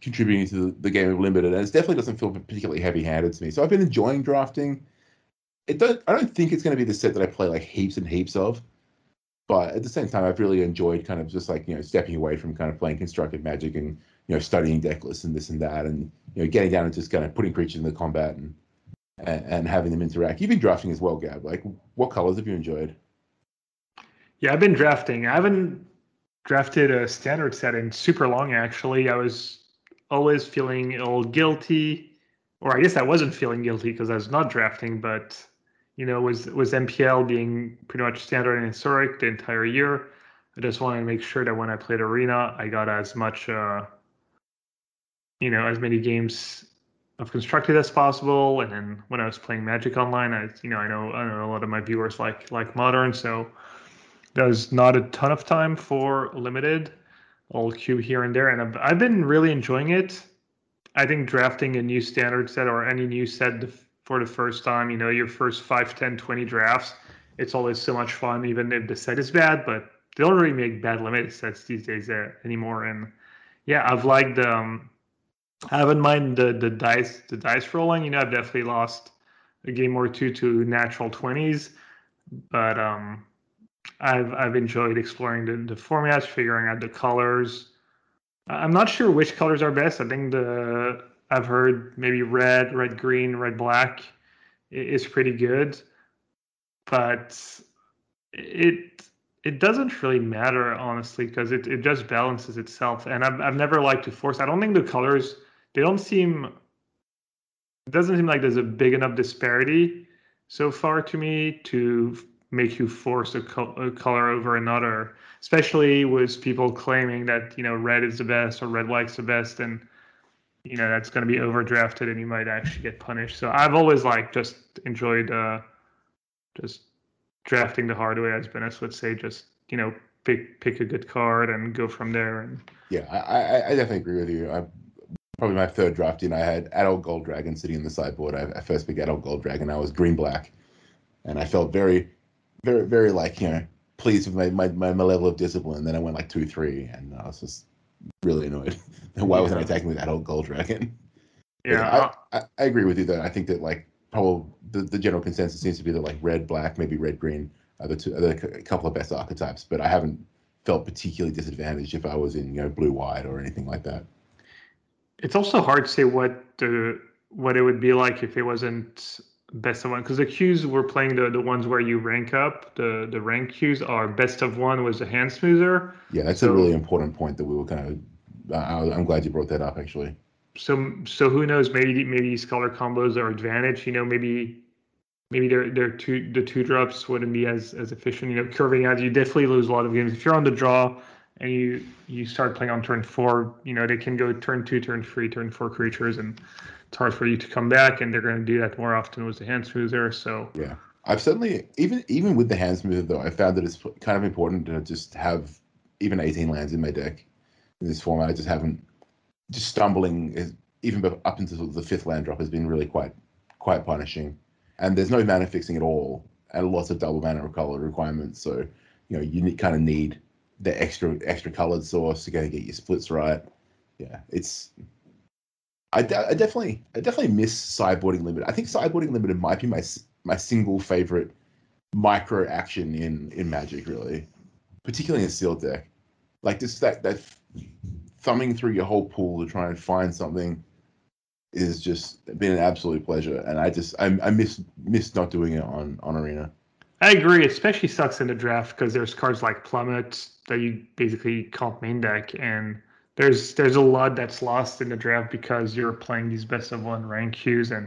contributing to the game of Limited. And it definitely doesn't feel particularly heavy-handed to me. So I've been enjoying drafting. I don't think it's going to be the set that I play like heaps and heaps of, but at the same time, I've really enjoyed kind of just like, you know, stepping away from kind of playing constructed Magic and, you know, studying deck lists and this and that, and, you know, getting down and just kind of putting creatures in the combat and having them interact. You've been drafting as well, Gab. Like, what colors have you enjoyed? Yeah, I've been drafting. I haven't drafted a Standard set in super long, actually. I was always feeling a little guilty, or I guess I wasn't feeling guilty because I was not drafting, but, you know, was MPL being pretty much Standard and Historic the entire year. I just wanted to make sure that when I played Arena, I got as much, as many games of Constructed as possible. And then when I was playing Magic Online, I know a lot of my viewers like Modern, so there was not a ton of time for Limited, all queue here and there, and I've been really enjoying it. I think drafting a new Standard set or any new set for the first time, you know, your first 5, 10, 20 drafts, it's always so much fun, even if the set is bad, but they don't really make bad Limited sets these days anymore. And yeah, I've liked, I haven't mind the dice rolling. You know, I've definitely lost a game or two to natural 20s, but I've enjoyed exploring the formats, figuring out the colors. I'm not sure which colors are best. I think I've heard maybe red, green, red, black is pretty good, but it doesn't really matter, honestly, because it just balances itself. And I've never liked to force. I don't think the colors, it doesn't seem like there's a big enough disparity so far to me to make you force a color over another, especially with people claiming that, you know, red is the best or red black's the best, and, you know, that's going to be overdrafted and you might actually get punished. So I've always like just enjoyed just drafting the hard way, as Benes would say, just, you know, pick a good card and go from there. And yeah, I definitely agree with you. I probably my third draft in, I had Adult Gold Dragon sitting in the sideboard. I first picked Adult Gold Dragon. I was green black, and I felt very, very, very like, you know, pleased with my level of discipline. Then I went like 2-3, and I was just really annoyed. Why wasn't I attacking with Adult Gold Dragon? Yeah, I agree with you though. I think that like probably the general consensus seems to be that like red, black, maybe red, green are a couple of best archetypes. But I haven't felt particularly disadvantaged if I was in, you know, blue, white or anything like that. It's also hard to say what it would be like if it wasn't best of one, because the queues we're playing, the ones where you rank up, the rank queues are best of one with the hand smoother. Yeah, that's a really important point that we were kind of. I'm glad you brought that up, actually. So who knows? Maybe scholar combos are advantage. You know, maybe the two drops wouldn't be as efficient. You know, curving out, you definitely lose a lot of games if you're on the draw and you start playing on turn four. You know, they can go turn two, turn three, turn four creatures and. It's hard for you to come back, and they're going to do that more often with the hand smoother. So yeah, I've certainly even with the hand smoother though, I found that it's kind of important to just have even 18 lands in my deck in this format. I just haven't just stumbling even up until the fifth land drop has been really quite punishing. And there's no mana fixing at all, and lots of double mana color requirements. So you know you kind of need the extra colored source to go get your splits right. Yeah, it's. I definitely miss sideboarding limited. I think sideboarding limited might be my single favorite micro action in Magic, really, particularly in sealed deck. Like just that thumbing through your whole pool to try and find something is just been an absolute pleasure, and I miss not doing it on Arena. I agree. It especially sucks in the draft because there's cards like Plummet that you basically can't main deck and. There's a lot that's lost in the draft because you're playing these best of one rank queues and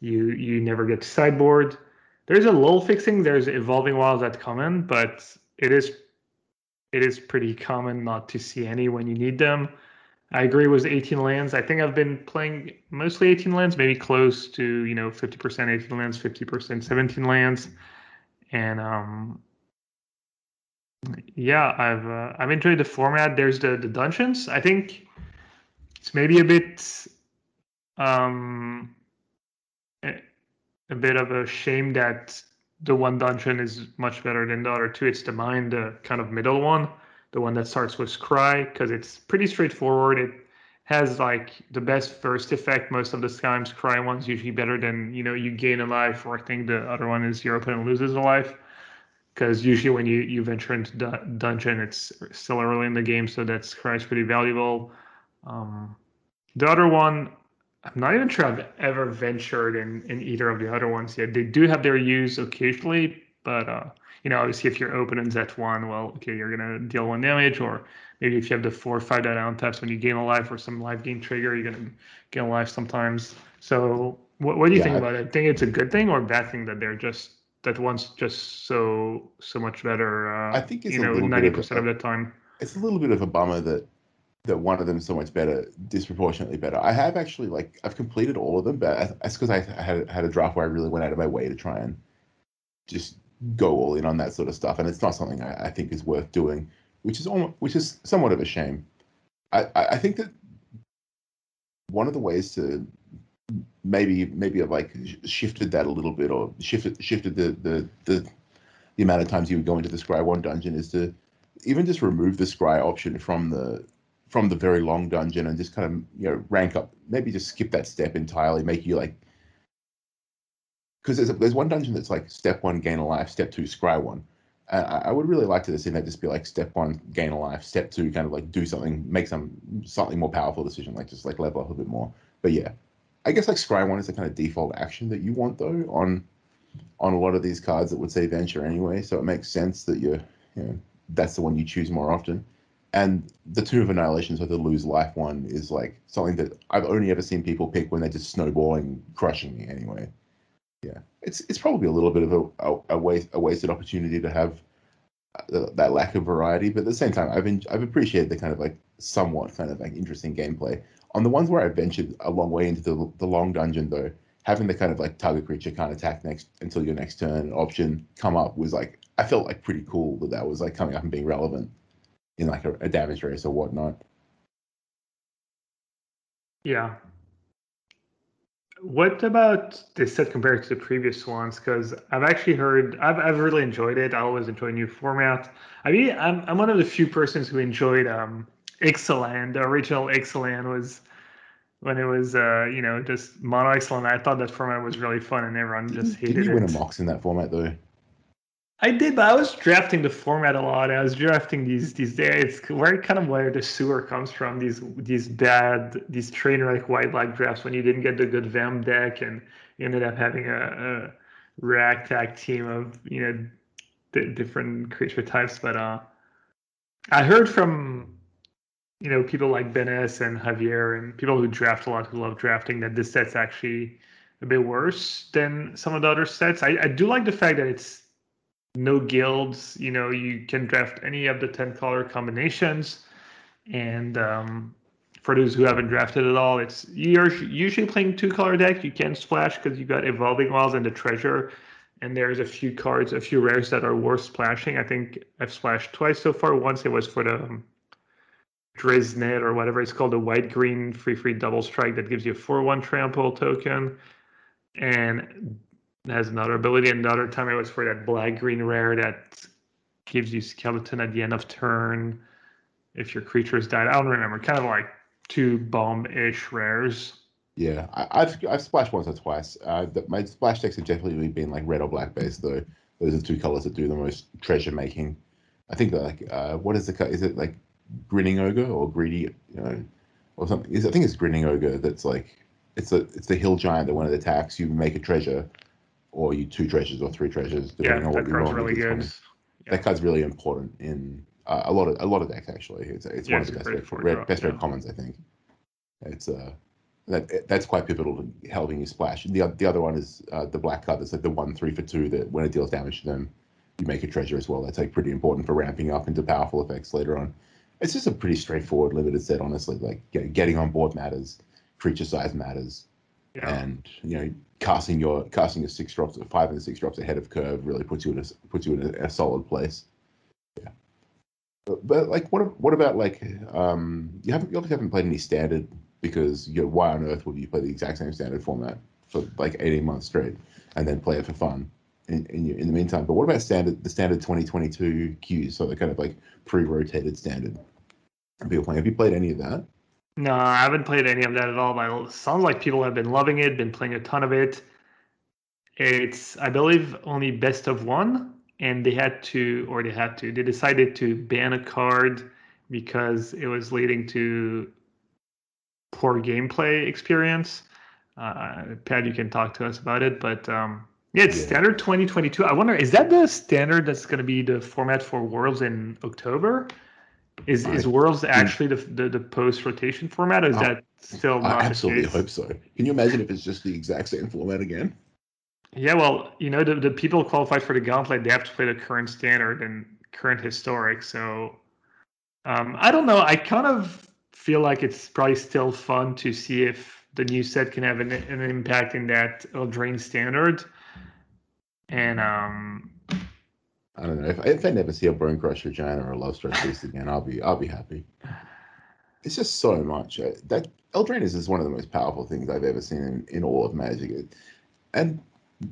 you never get to sideboard. There's a lull fixing, there's evolving wilds that come in, but it is pretty common not to see any when you need them. I agree with 18 lands. I think I've been playing mostly 18 lands, maybe close to 50% 18 lands, 50% 17 lands, and yeah, I've enjoyed the format. There's the dungeons. I think it's maybe a bit of a shame that the one dungeon is much better than the other two. It's the mine, the kind of middle one, the one that starts with Scry, because it's pretty straightforward. It has like the best first effect most of the times. Scry one's usually better than you gain a life, or I think the other one is your opponent loses a life. Because usually when you venture into dungeon, it's still early in the game, so that's pretty valuable. The other one, I'm not even sure I've ever ventured in either of the other ones yet. They do have their use occasionally, but obviously if your opponent's at one, well, okay, you're gonna deal one damage, or maybe if you have the 4 or 5 that downtaps when you gain a life or some life gain trigger, you're gonna gain a life sometimes. So what do you think about it? I think it's a good thing or a bad thing that they're just. That one's just so much better. I think it's 90% of the time. It's a little bit of a bummer that one of them's so much better, disproportionately better. I have actually I've completed all of them, but that's because I had a draft where I really went out of my way to try and just go all in on that sort of stuff, and it's not something I think is worth doing, which is somewhat of a shame. I think that one of the ways to maybe I've shifted that a little bit, or shifted the amount of times you would go into the Scry 1 dungeon is to even just remove the Scry option from the very long dungeon and just kind of rank up. Maybe just skip that step entirely. Make you because there's one dungeon that's step 1 gain a life, step 2 Scry 1. I would really like to see that just be step 1 gain a life, step 2 kind of do something, make something more powerful decision, just level up a bit more. But yeah. I guess Scry 1 is the kind of default action that you want though on a lot of these cards that would say Venture anyway, so it makes sense that that's the one you choose more often. And the Tomb of Annihilation, so the lose life one, is something that I've only ever seen people pick when they're just snowballing, crushing me anyway. Yeah, it's probably a little bit of a wasted opportunity to have that lack of variety, but at the same time, I've appreciated the kind of somewhat kind of interesting gameplay. On the ones where I ventured a long way into the long dungeon, though, having the kind of target creature can't attack next until your next turn option come up was I felt pretty cool that was coming up and being relevant in a damage race or whatnot. Yeah. What about this set compared to the previous ones? Because I've actually heard I've really enjoyed it. I always enjoy new formats. I mean, I'm one of the few persons who enjoyed Ixalan, the original Ixalan was when it was, just mono Ixalan. I thought that format was really fun and everyone just hated it. Did you win a Mox in that format though? I did, but I was drafting the format a lot. I was drafting these days. It's where the sewer comes from, these train wreck white black drafts when you didn't get the good Vamp deck and you ended up having a ragtag team of, you know, different creature types. But I heard from, you know, people like Benes and Javier and people who draft a lot, who love drafting, that this set's actually a bit worse than some of the other sets. I do like the fact that it's no guilds. You know, you can draft any of the 10 color combinations. And for those who haven't drafted at all, it's you're usually playing 2-color deck. You can splash because you've got Evolving Wilds and the Treasure. And there's a few cards, a few rares that are worth splashing. I think I've splashed twice so far. Once it was for the Driznet or whatever it's called, the white-green 3-3 double strike that gives you a 4-1 trample token. And it has another ability. And the other time it was for that black-green rare that gives you Skeleton at the end of turn if your creatures died. I don't remember. Kind of like 2 bomb-ish rares. Yeah, I've splashed once or twice. My splash decks have definitely been like red or black based, though. Those are the two colors that do the most treasure making. I think like what is the color? Is it like Grinning Ogre or Greedy, you know, or something? I think it's Grinning Ogre. That's like it's the hill giant that when it attacks you make a treasure, or you 2 treasures or 3 treasures depending on what you want. Yeah, that card's really good. Yeah. That card's really important in a lot of decks actually. It's one of the best red commons, I think. It's That's quite pivotal to helping you splash. The other one is the black card that's like the 1/3 for 2 that when it deals damage to them, you make a treasure as well. That's like pretty important for ramping up into powerful effects later on. It's just a pretty straightforward limited set, honestly. Like getting on board matters, creature size matters, and you know casting your 6 drops, 5 and 6 drops ahead of curve really puts you in a solid place. Yeah. But like what about like you obviously haven't played any standard. Because you know, why on earth would you play the exact same standard format for like 18 months straight and then play it for fun in the meantime? But what about the standard 2022 queues, so the kind of like pre-rotated standard people playing? Have you played any of that? No, I haven't played any of that at all. But it sounds like people have been loving it, been playing a ton of it. It's, I believe, only best of one, and they decided to ban a card because it was leading to poor gameplay experience. Pat, you can talk to us about it, but it's standard 2022. I wonder, is that the standard that's going to be the format for Worlds in October? Is Worlds actually the post-rotation format, or is that still not the case? I absolutely hope so. Can you imagine if it's just the exact same format again? Yeah, well, you know, the people qualified for the Gauntlet, they have to play the current standard and current historic, so I don't know. I kind of feel like it's probably still fun to see if the new set can have an impact in that Eldraine standard. And I don't know if I never see a Bone Crusher giant or a Love Strike Beast again, I'll be happy. It's just so much. That Eldraine is just one of the most powerful things I've ever seen in all of Magic. And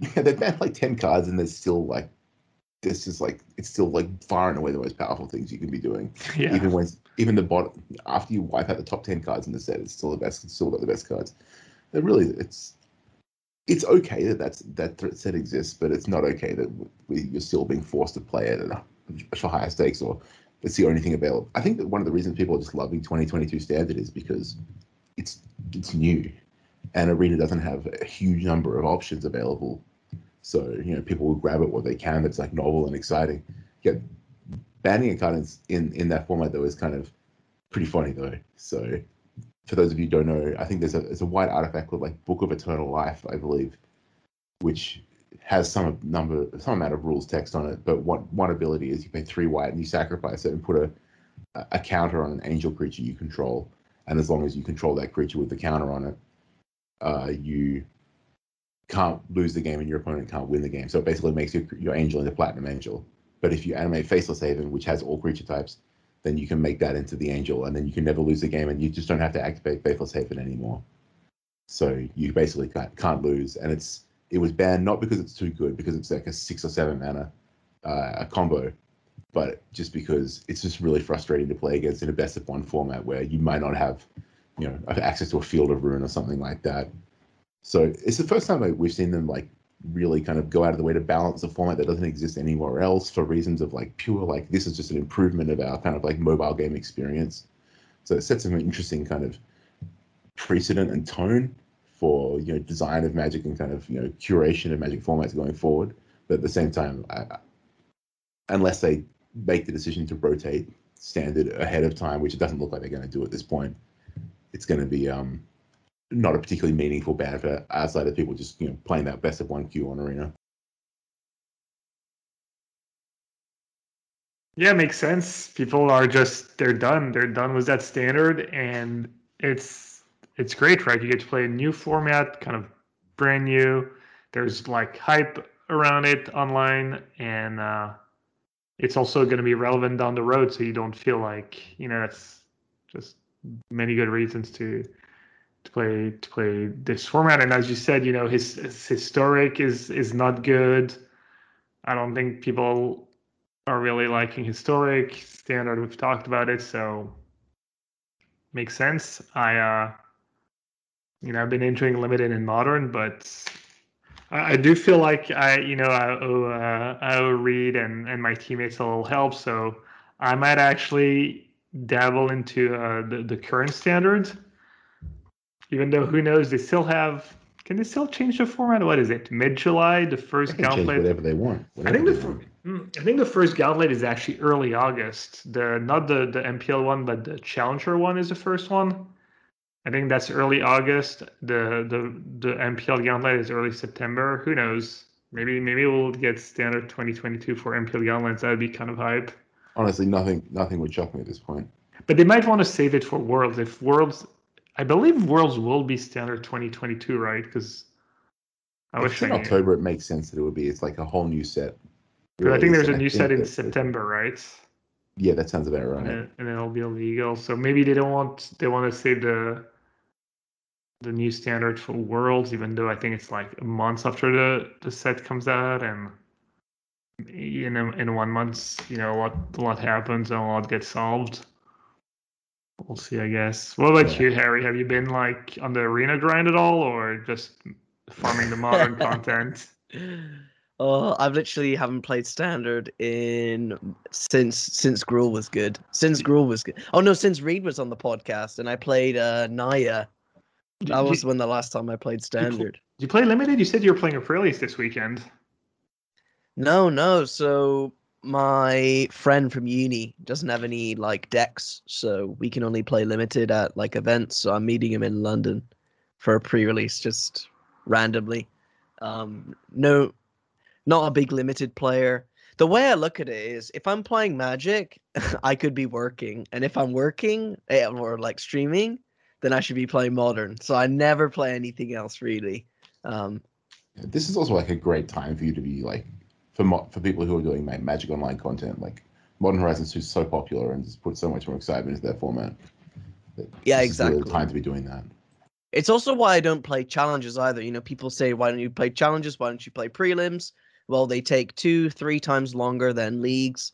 yeah, they've banned like 10 cards, and there's still like this is like it's still like far and away the most powerful things you can be doing. Yeah. Even the bottom, after you wipe out the top 10 cards in the set, it's still the best. It's still got the best cards. It really, it's okay that set exists, but it's not okay that you're still being forced to play it for higher stakes, or it's the only thing available. I think that one of the reasons people are just loving 2022 standard is because it's new, and Arena doesn't have a huge number of options available. So you know, people will grab it what they can that's like novel and exciting. Yeah. Banning a card in that format, though, is kind of pretty funny, though. So for those of you who don't know, I think there's a white artifact called like Book of Eternal Life, I believe, which has some amount of rules text on it. But one ability is you pay 3 white and you sacrifice it and put a counter on an angel creature you control. And as long as you control that creature with the counter on it, you can't lose the game and your opponent can't win the game. So it basically makes your angel into Platinum Angel. But if you animate Faceless Haven, which has all creature types, then you can make that into the angel, and then you can never lose the game, and you just don't have to activate Faceless Haven anymore. So you basically can't lose, and it was banned not because it's too good, because it's like a 6 or 7 mana a combo, but just because it's just really frustrating to play against in a best of one format where you might not have, you know, access to a Field of Ruin or something like that. So it's the first time we've seen them like really kind of go out of the way to balance a format that doesn't exist anywhere else for reasons of like pure like this is just an improvement of our kind of like mobile game experience. So it sets an interesting kind of precedent and tone for, you know, design of Magic and kind of, you know, curation of Magic formats going forward. But at the same time, unless they make the decision to rotate standard ahead of time, which it doesn't look like they're going to do at this point, it's going to be not a particularly meaningful ban for outside of people just, you know, playing that best of one queue on Arena. Yeah, it makes sense. People are just, they're done. They're done with that standard, and it's great, right? You get to play a new format, kind of brand new. There's like hype around it online, and it's also going to be relevant down the road, so you don't feel like, you know, that's just many good reasons to play this format. And as you said, you know, his historic is not good. I don't think people are really liking historic. Standard, we've talked about it, so makes sense. I I've been entering limited and modern, but I do feel like I owe Reed and my teammates a little help, so I might actually dabble into the current standard. Even though, who knows, can they still change the format? What is it? Mid-July, the first Gauntlet. Whatever they want. I think the first Gauntlet is actually early August. Not the MPL one, but the Challenger one is the first one. I think that's early August. The MPL Gauntlet is early September. Who knows? Maybe we'll get standard 2022 for MPL Gauntlets. That'd be kind of hype. Honestly, nothing would shock me at this point. But they might want to save it for Worlds. If Worlds, I believe Worlds will be standard 2022, right? Because I wish October it makes sense that it would be. It's like a whole new set. Really, I think there's a new set in September, right? Yeah, that sounds about right. And it'll be illegal. So maybe they want to save the new standard for Worlds, even though I think it's like months after the set comes out, and in 1 month, you know, a lot happens and a lot gets solved. We'll see, I guess. What about you, Harry? Have you been like on the Arena grind at all, or just farming the modern content? Oh, I've literally haven't played standard since Gruul was good. Oh no, since Reed was on the podcast and I played Naya. That was when the last time I played standard. Did you play limited? You said you were playing Aprilis this weekend. No. So my friend from uni doesn't have any like decks, so we can only play limited at like events. So I'm meeting him in London for a pre-release, just randomly. No, not a big limited player. The way I look at it is, if I'm playing Magic, I could be working, and if I'm working or like streaming, then I should be playing Modern. So I never play anything else really. This is also like a great time for you to be like, for people who are doing like Magic online content, like Modern Horizons 2 is so popular and just put so much more excitement into their format. Yeah, exactly. It's really time to be doing that. It's also why I don't play challenges either. You know, people say, why don't you play challenges? Why don't you play prelims? Well, they take 2-3 times longer than leagues.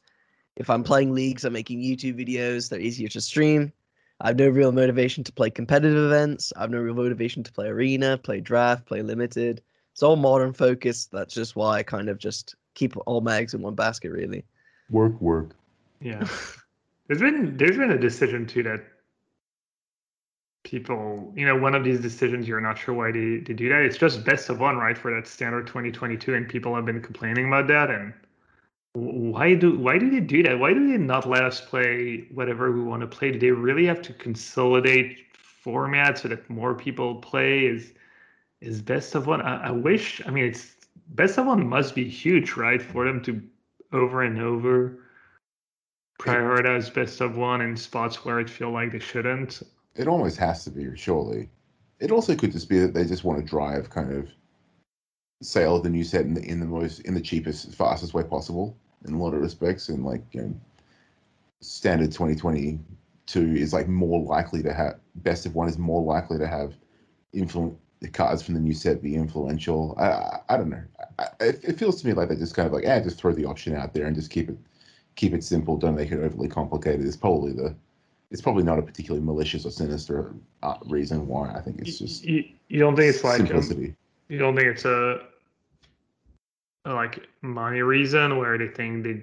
If I'm playing leagues, I'm making YouTube videos. They're easier to stream. I have no real motivation to play competitive events. I have no real motivation to play Arena, play draft, play limited. It's all modern focused. That's just why I kind of just keep all my eggs in one basket, really. Work. Yeah. There's been a decision too that people, you know, one of these decisions, you're not sure why they do that. It's just best of one, right, for that standard 2022, and people have been complaining about that. And why do they do that? Why do they not let us play whatever we want to play? Do they really have to consolidate formats so that more people play? Is best of one? I wish. I mean, it's best of one must be huge, right, for them to over and over prioritize best of one in spots where it feel like they shouldn't. It almost has to be, surely. It also could just be that they just want to drive kind of sale of the new set in the cheapest, fastest way possible in a lot of respects. And like, you know, standard 2022 is like more likely to have, best of one is more likely to have the cards from the new set be influential. I don't know. It feels to me like they just kind of like, just throw the option out there and just keep it simple. Don't make it overly complicated. It's probably It's probably not a particularly malicious or sinister reason why. I think it's just you don't think it's like simplicity. You don't think it's a like money reason where they think they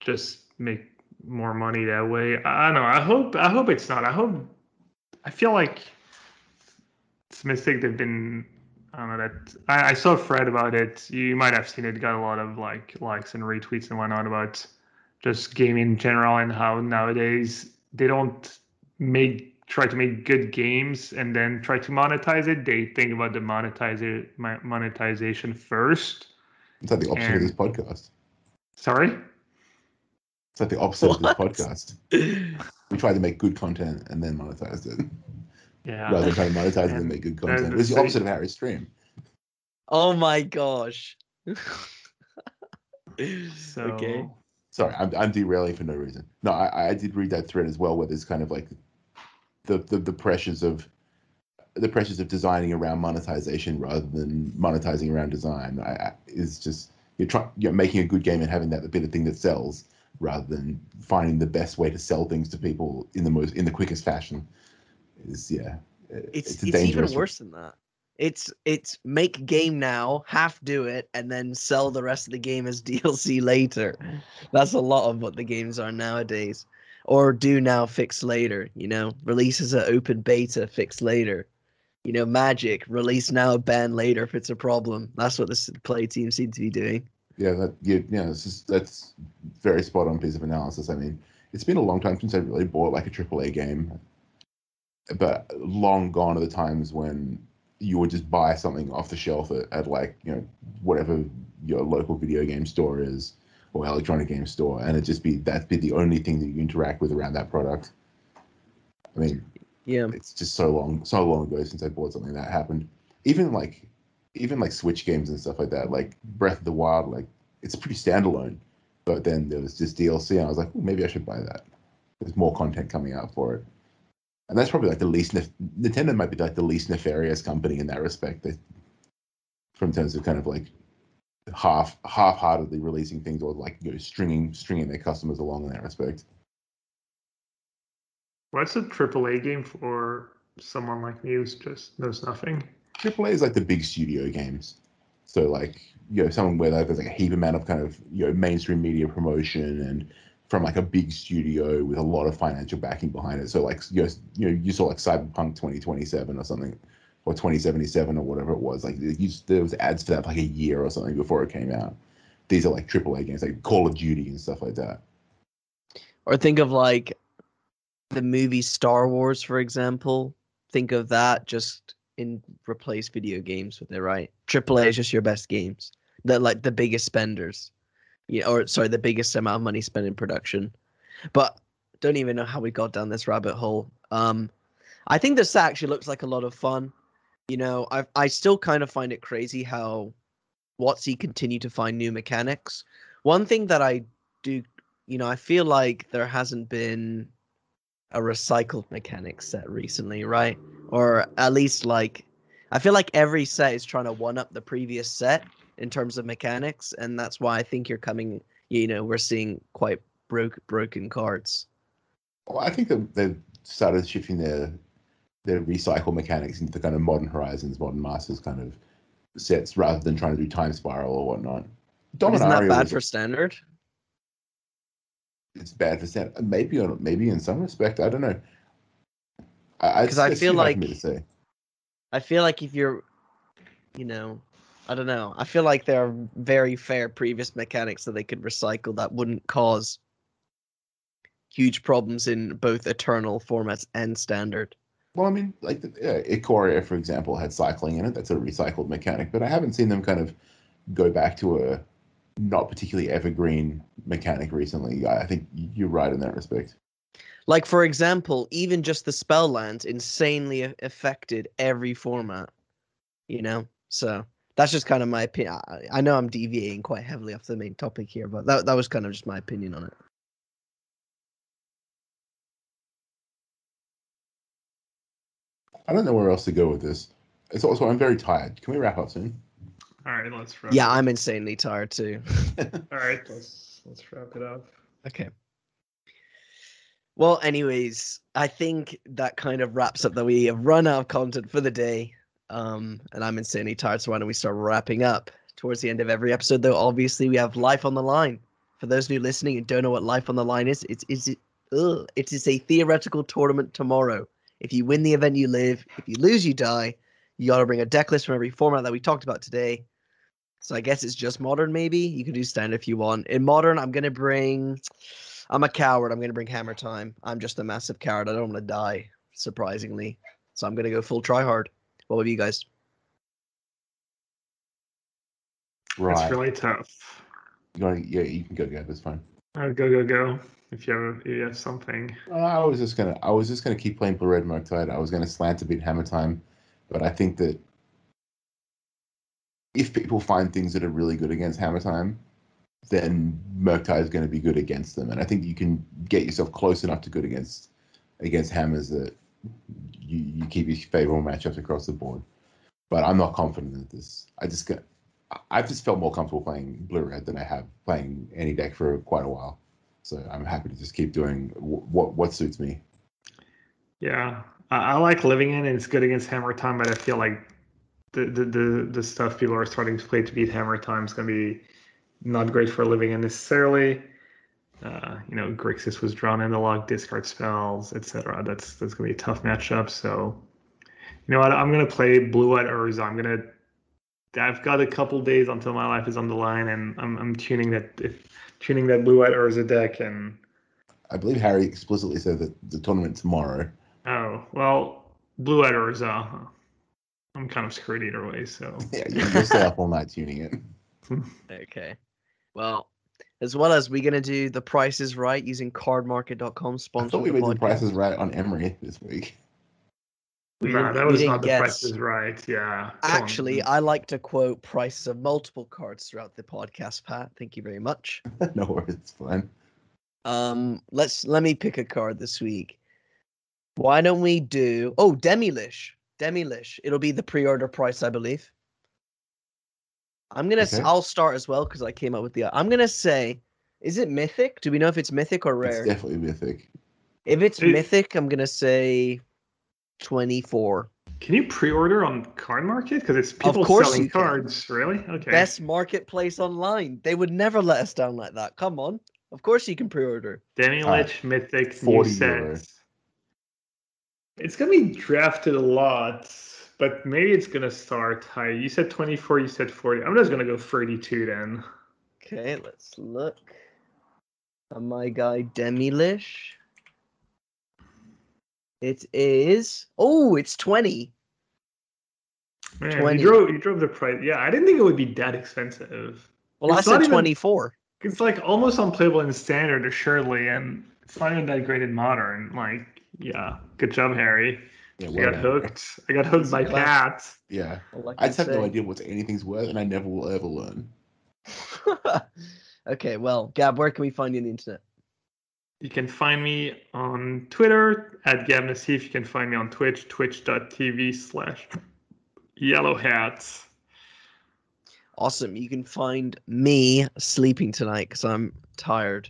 just make more money that way. I don't know. I hope it's not. I feel like It's a mistake they've been. I don't know that I saw a thread about it. You might have seen it. Got a lot of likes and retweets and whatnot about just gaming in general and how nowadays they don't try to make good games and then try to monetize it. They think about the monetization first. It's like the opposite of this podcast. Sorry? It's like the opposite of this podcast. We try to make good content and then monetize it. Yeah. Rather than trying to monetize it and make good content. It's the opposite of Harry's stream. Oh my gosh. So... Okay. Sorry, I'm derailing for no reason. No, I did read that thread as well, where there's kind of like the pressures of designing around monetization rather than monetizing around design. Is just you're making a good game and having that be the thing that sells, rather than finding the best way to sell things to people in the quickest fashion. It's even worse than that. It's make game now, half do it, and then sell the rest of the game as DLC later. That's a lot of what the games are nowadays. Or do now, fix later, Release as an open beta, fix later. Magic, release now, ban later if it's a problem. That's what the play team seem to be doing. Yeah, that's very spot on piece of analysis. I mean, it's been a long time since I really bought a AAA game. But long gone are the times when you would just buy something off the shelf at whatever your local video game store is or electronic game store, and that'd be the only thing that you interact with around that product. I mean, yeah, it's just so long ago since I bought something that happened. Even like Switch games and stuff like that, like Breath of the Wild, it's pretty standalone, but then there was just DLC, and I was like, well, maybe I should buy that. There's more content coming out for it. And that's probably like the least Nintendo might be like the least nefarious company in that respect. From terms of kind of like half-heartedly releasing things or stringing their customers along in that respect. What's a AAA game for someone like me who's just knows nothing? AAA is like the big studio games. So someone where there's a heap amount of kind of mainstream media promotion and from a big studio with a lot of financial backing behind it. So you saw Cyberpunk 2027 or something, or 2077 or whatever it was. There was ads for that a year or something before it came out. These are AAA games, like Call of Duty and stuff like that. Or think of the movie Star Wars, for example. Think of that, just replace video games with it, right? AAA is just your best games. They're the biggest spenders. The biggest amount of money spent in production. But don't even know how we got down this rabbit hole. I think this actually looks like a lot of fun. I still kind of find it crazy how WotC continue to find new mechanics. One thing that I do, I feel like there hasn't been a recycled mechanic set recently, right? Or at least I feel like every set is trying to one-up the previous set in terms of mechanics, and that's why I think you're coming, we're seeing quite broken cards. Well, I think that they've started shifting their recycle mechanics into the kind of Modern Horizons, Modern Masters kind of sets rather than trying to do Time Spiral or whatnot. Dominaria isn't that bad for Standard? It's bad for Standard. Maybe in some respect, I don't know. Because I feel like if you're, I don't know. I feel like there are very fair previous mechanics that they could recycle that wouldn't cause huge problems in both Eternal formats and Standard. Well, I mean, Ikoria, for example, had cycling in it. That's a recycled mechanic. But I haven't seen them kind of go back to a not particularly evergreen mechanic recently. I think you're right in that respect. For example, even just the spell lands insanely affected every format, so... That's just kind of my opinion. I know I'm deviating quite heavily off the main topic here, but that was kind of just my opinion on it. I don't know where else to go with this. It's also, I'm very tired. Can we wrap up soon? All right, let's wrap up. Yeah, I'm insanely tired too. All right, let's wrap it up. Okay. Well, anyways, I think that kind of wraps up that we have run out of content for the day. And I'm insanely tired, so why don't we start wrapping up? Towards the end of every episode, though, obviously we have Life on the Line. For those new listening and don't know what Life on the Line is, it is a theoretical tournament tomorrow. If you win the event, you live. If you lose, you die. You got to bring a deck list from every format that we talked about today. So I guess it's just Modern, maybe. You can do Standard if you want. In Modern, I'm going to bring... I'm a coward. I'm going to bring Hammer Time. I'm just a massive coward. I don't want to die, surprisingly. So I'm going to go full tryhard. What about you guys? Right. It's really tough. Yeah, you can go. That's fine. Go. If you have something. I was just gonna keep playing Blue Red Murktide. I was gonna slant a bit Hammer Time, but I think that if people find things that are really good against Hammer Time, then Murktide is gonna be good against them. And I think you can get yourself close enough to good against hammers that you keep your favorable matchups across the board. But I'm not confident in this. I've just felt more comfortable playing Blue Red than I have playing any deck for quite a while. So I'm happy to just keep doing what suits me. Yeah, I like Living End, and it's good against Hammer Time, but I feel like the stuff people are starting to play to beat Hammer Time is going to be not great for Living End necessarily. Grixis was drawn in the log, discard spells, etc. That's going to be a tough matchup. So, you know what? I'm going to play Blue Red Urza. I've got a couple days until my life is on the line, and I'm tuning that Blue-Eyed Urza deck. And I believe Harry explicitly said that the tournament tomorrow. Oh well, Blue-Eyed Urza. I'm kind of screwed either way, so yeah, you'll stay up all night tuning it. Okay, well, as well as we're gonna do the prices right using Cardmarket.com. I thought we made the prices right on Emery this week. No, that was not the Price is Right, yeah. Actually, I like to quote prices of multiple cards throughout the podcast, Pat. Thank you very much. No worries, it's fine. Let me pick a card this week. Why don't we do... Oh, Demilich. Demilich. It'll be the pre-order price, I believe. I'll start as well, because I came up with the... I'm going to say, is it Mythic? Do we know if it's Mythic or Rare? It's definitely Mythic. If it's Mythic, I'm going to say... 24. Can you pre-order on Card Market? Because it's people selling cards. Can. Really? Okay. Best marketplace online. They would never let us down like that. Come on. Of course you can pre-order. Demilich Mythic new set. It's gonna be drafted a lot, but maybe it's gonna start high. You said 24. You said 40. I'm just gonna go 32 then. Okay, let's look. My guy Demilich. It is. Oh, it's 20. Man, 20. You drove the price. Yeah, I didn't think it would be that expensive. Well, I said 24. It's like almost unplayable in Standard, assuredly, and it's not even that great in Modern. Like, yeah, good job, Harry. Yeah, well, I got hooked by Pat. Yeah, I just have no idea what anything's worth, and I never will ever learn. Okay, well, Gab, where can we find you on the internet? You can find me on Twitter at Gab Nassif. You can find me on Twitch, twitch.tv/yellowhats. Awesome. You can find me sleeping tonight because I'm tired.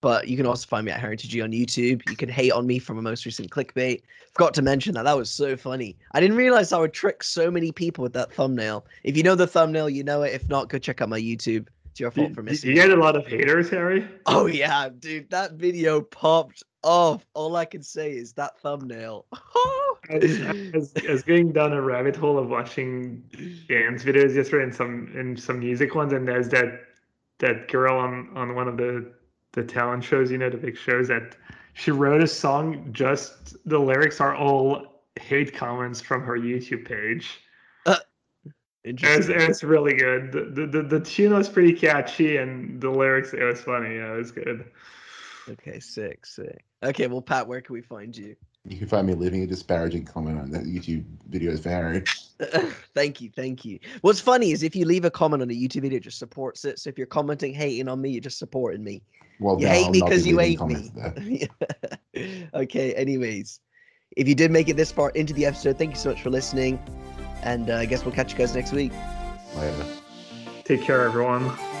But you can also find me at HarryTG on YouTube. You can hate on me from a most recent clickbait. Forgot to mention that. That was so funny. I didn't realize I would trick so many people with that thumbnail. If you know the thumbnail, you know it. If not, go check out my YouTube. It's your fault for missing. You get a lot of haters, Harry. Oh yeah, dude, that video popped off. All I can say is that thumbnail. I was going down a rabbit hole of watching dance videos yesterday and some music ones, and there's that girl on one of the talent shows, you know, the big shows, that she wrote a song. Just the lyrics are all hate comments from her YouTube page. It's really good. The tune was pretty catchy, and the lyrics, it was funny. Yeah, it was good. Okay, sick. Okay, well, Pat, where can we find you? You can find me leaving a disparaging comment on that YouTube videos for Harry. Thank you. What's funny is if you leave a comment on a YouTube video, it just supports it. So if you're commenting, hating on me, you're just supporting me. Well, you hate me because you hate me. Okay, anyways. If you did make it this far into the episode, thank you so much for listening. And I guess we'll catch you guys next week. Later. Take care, everyone.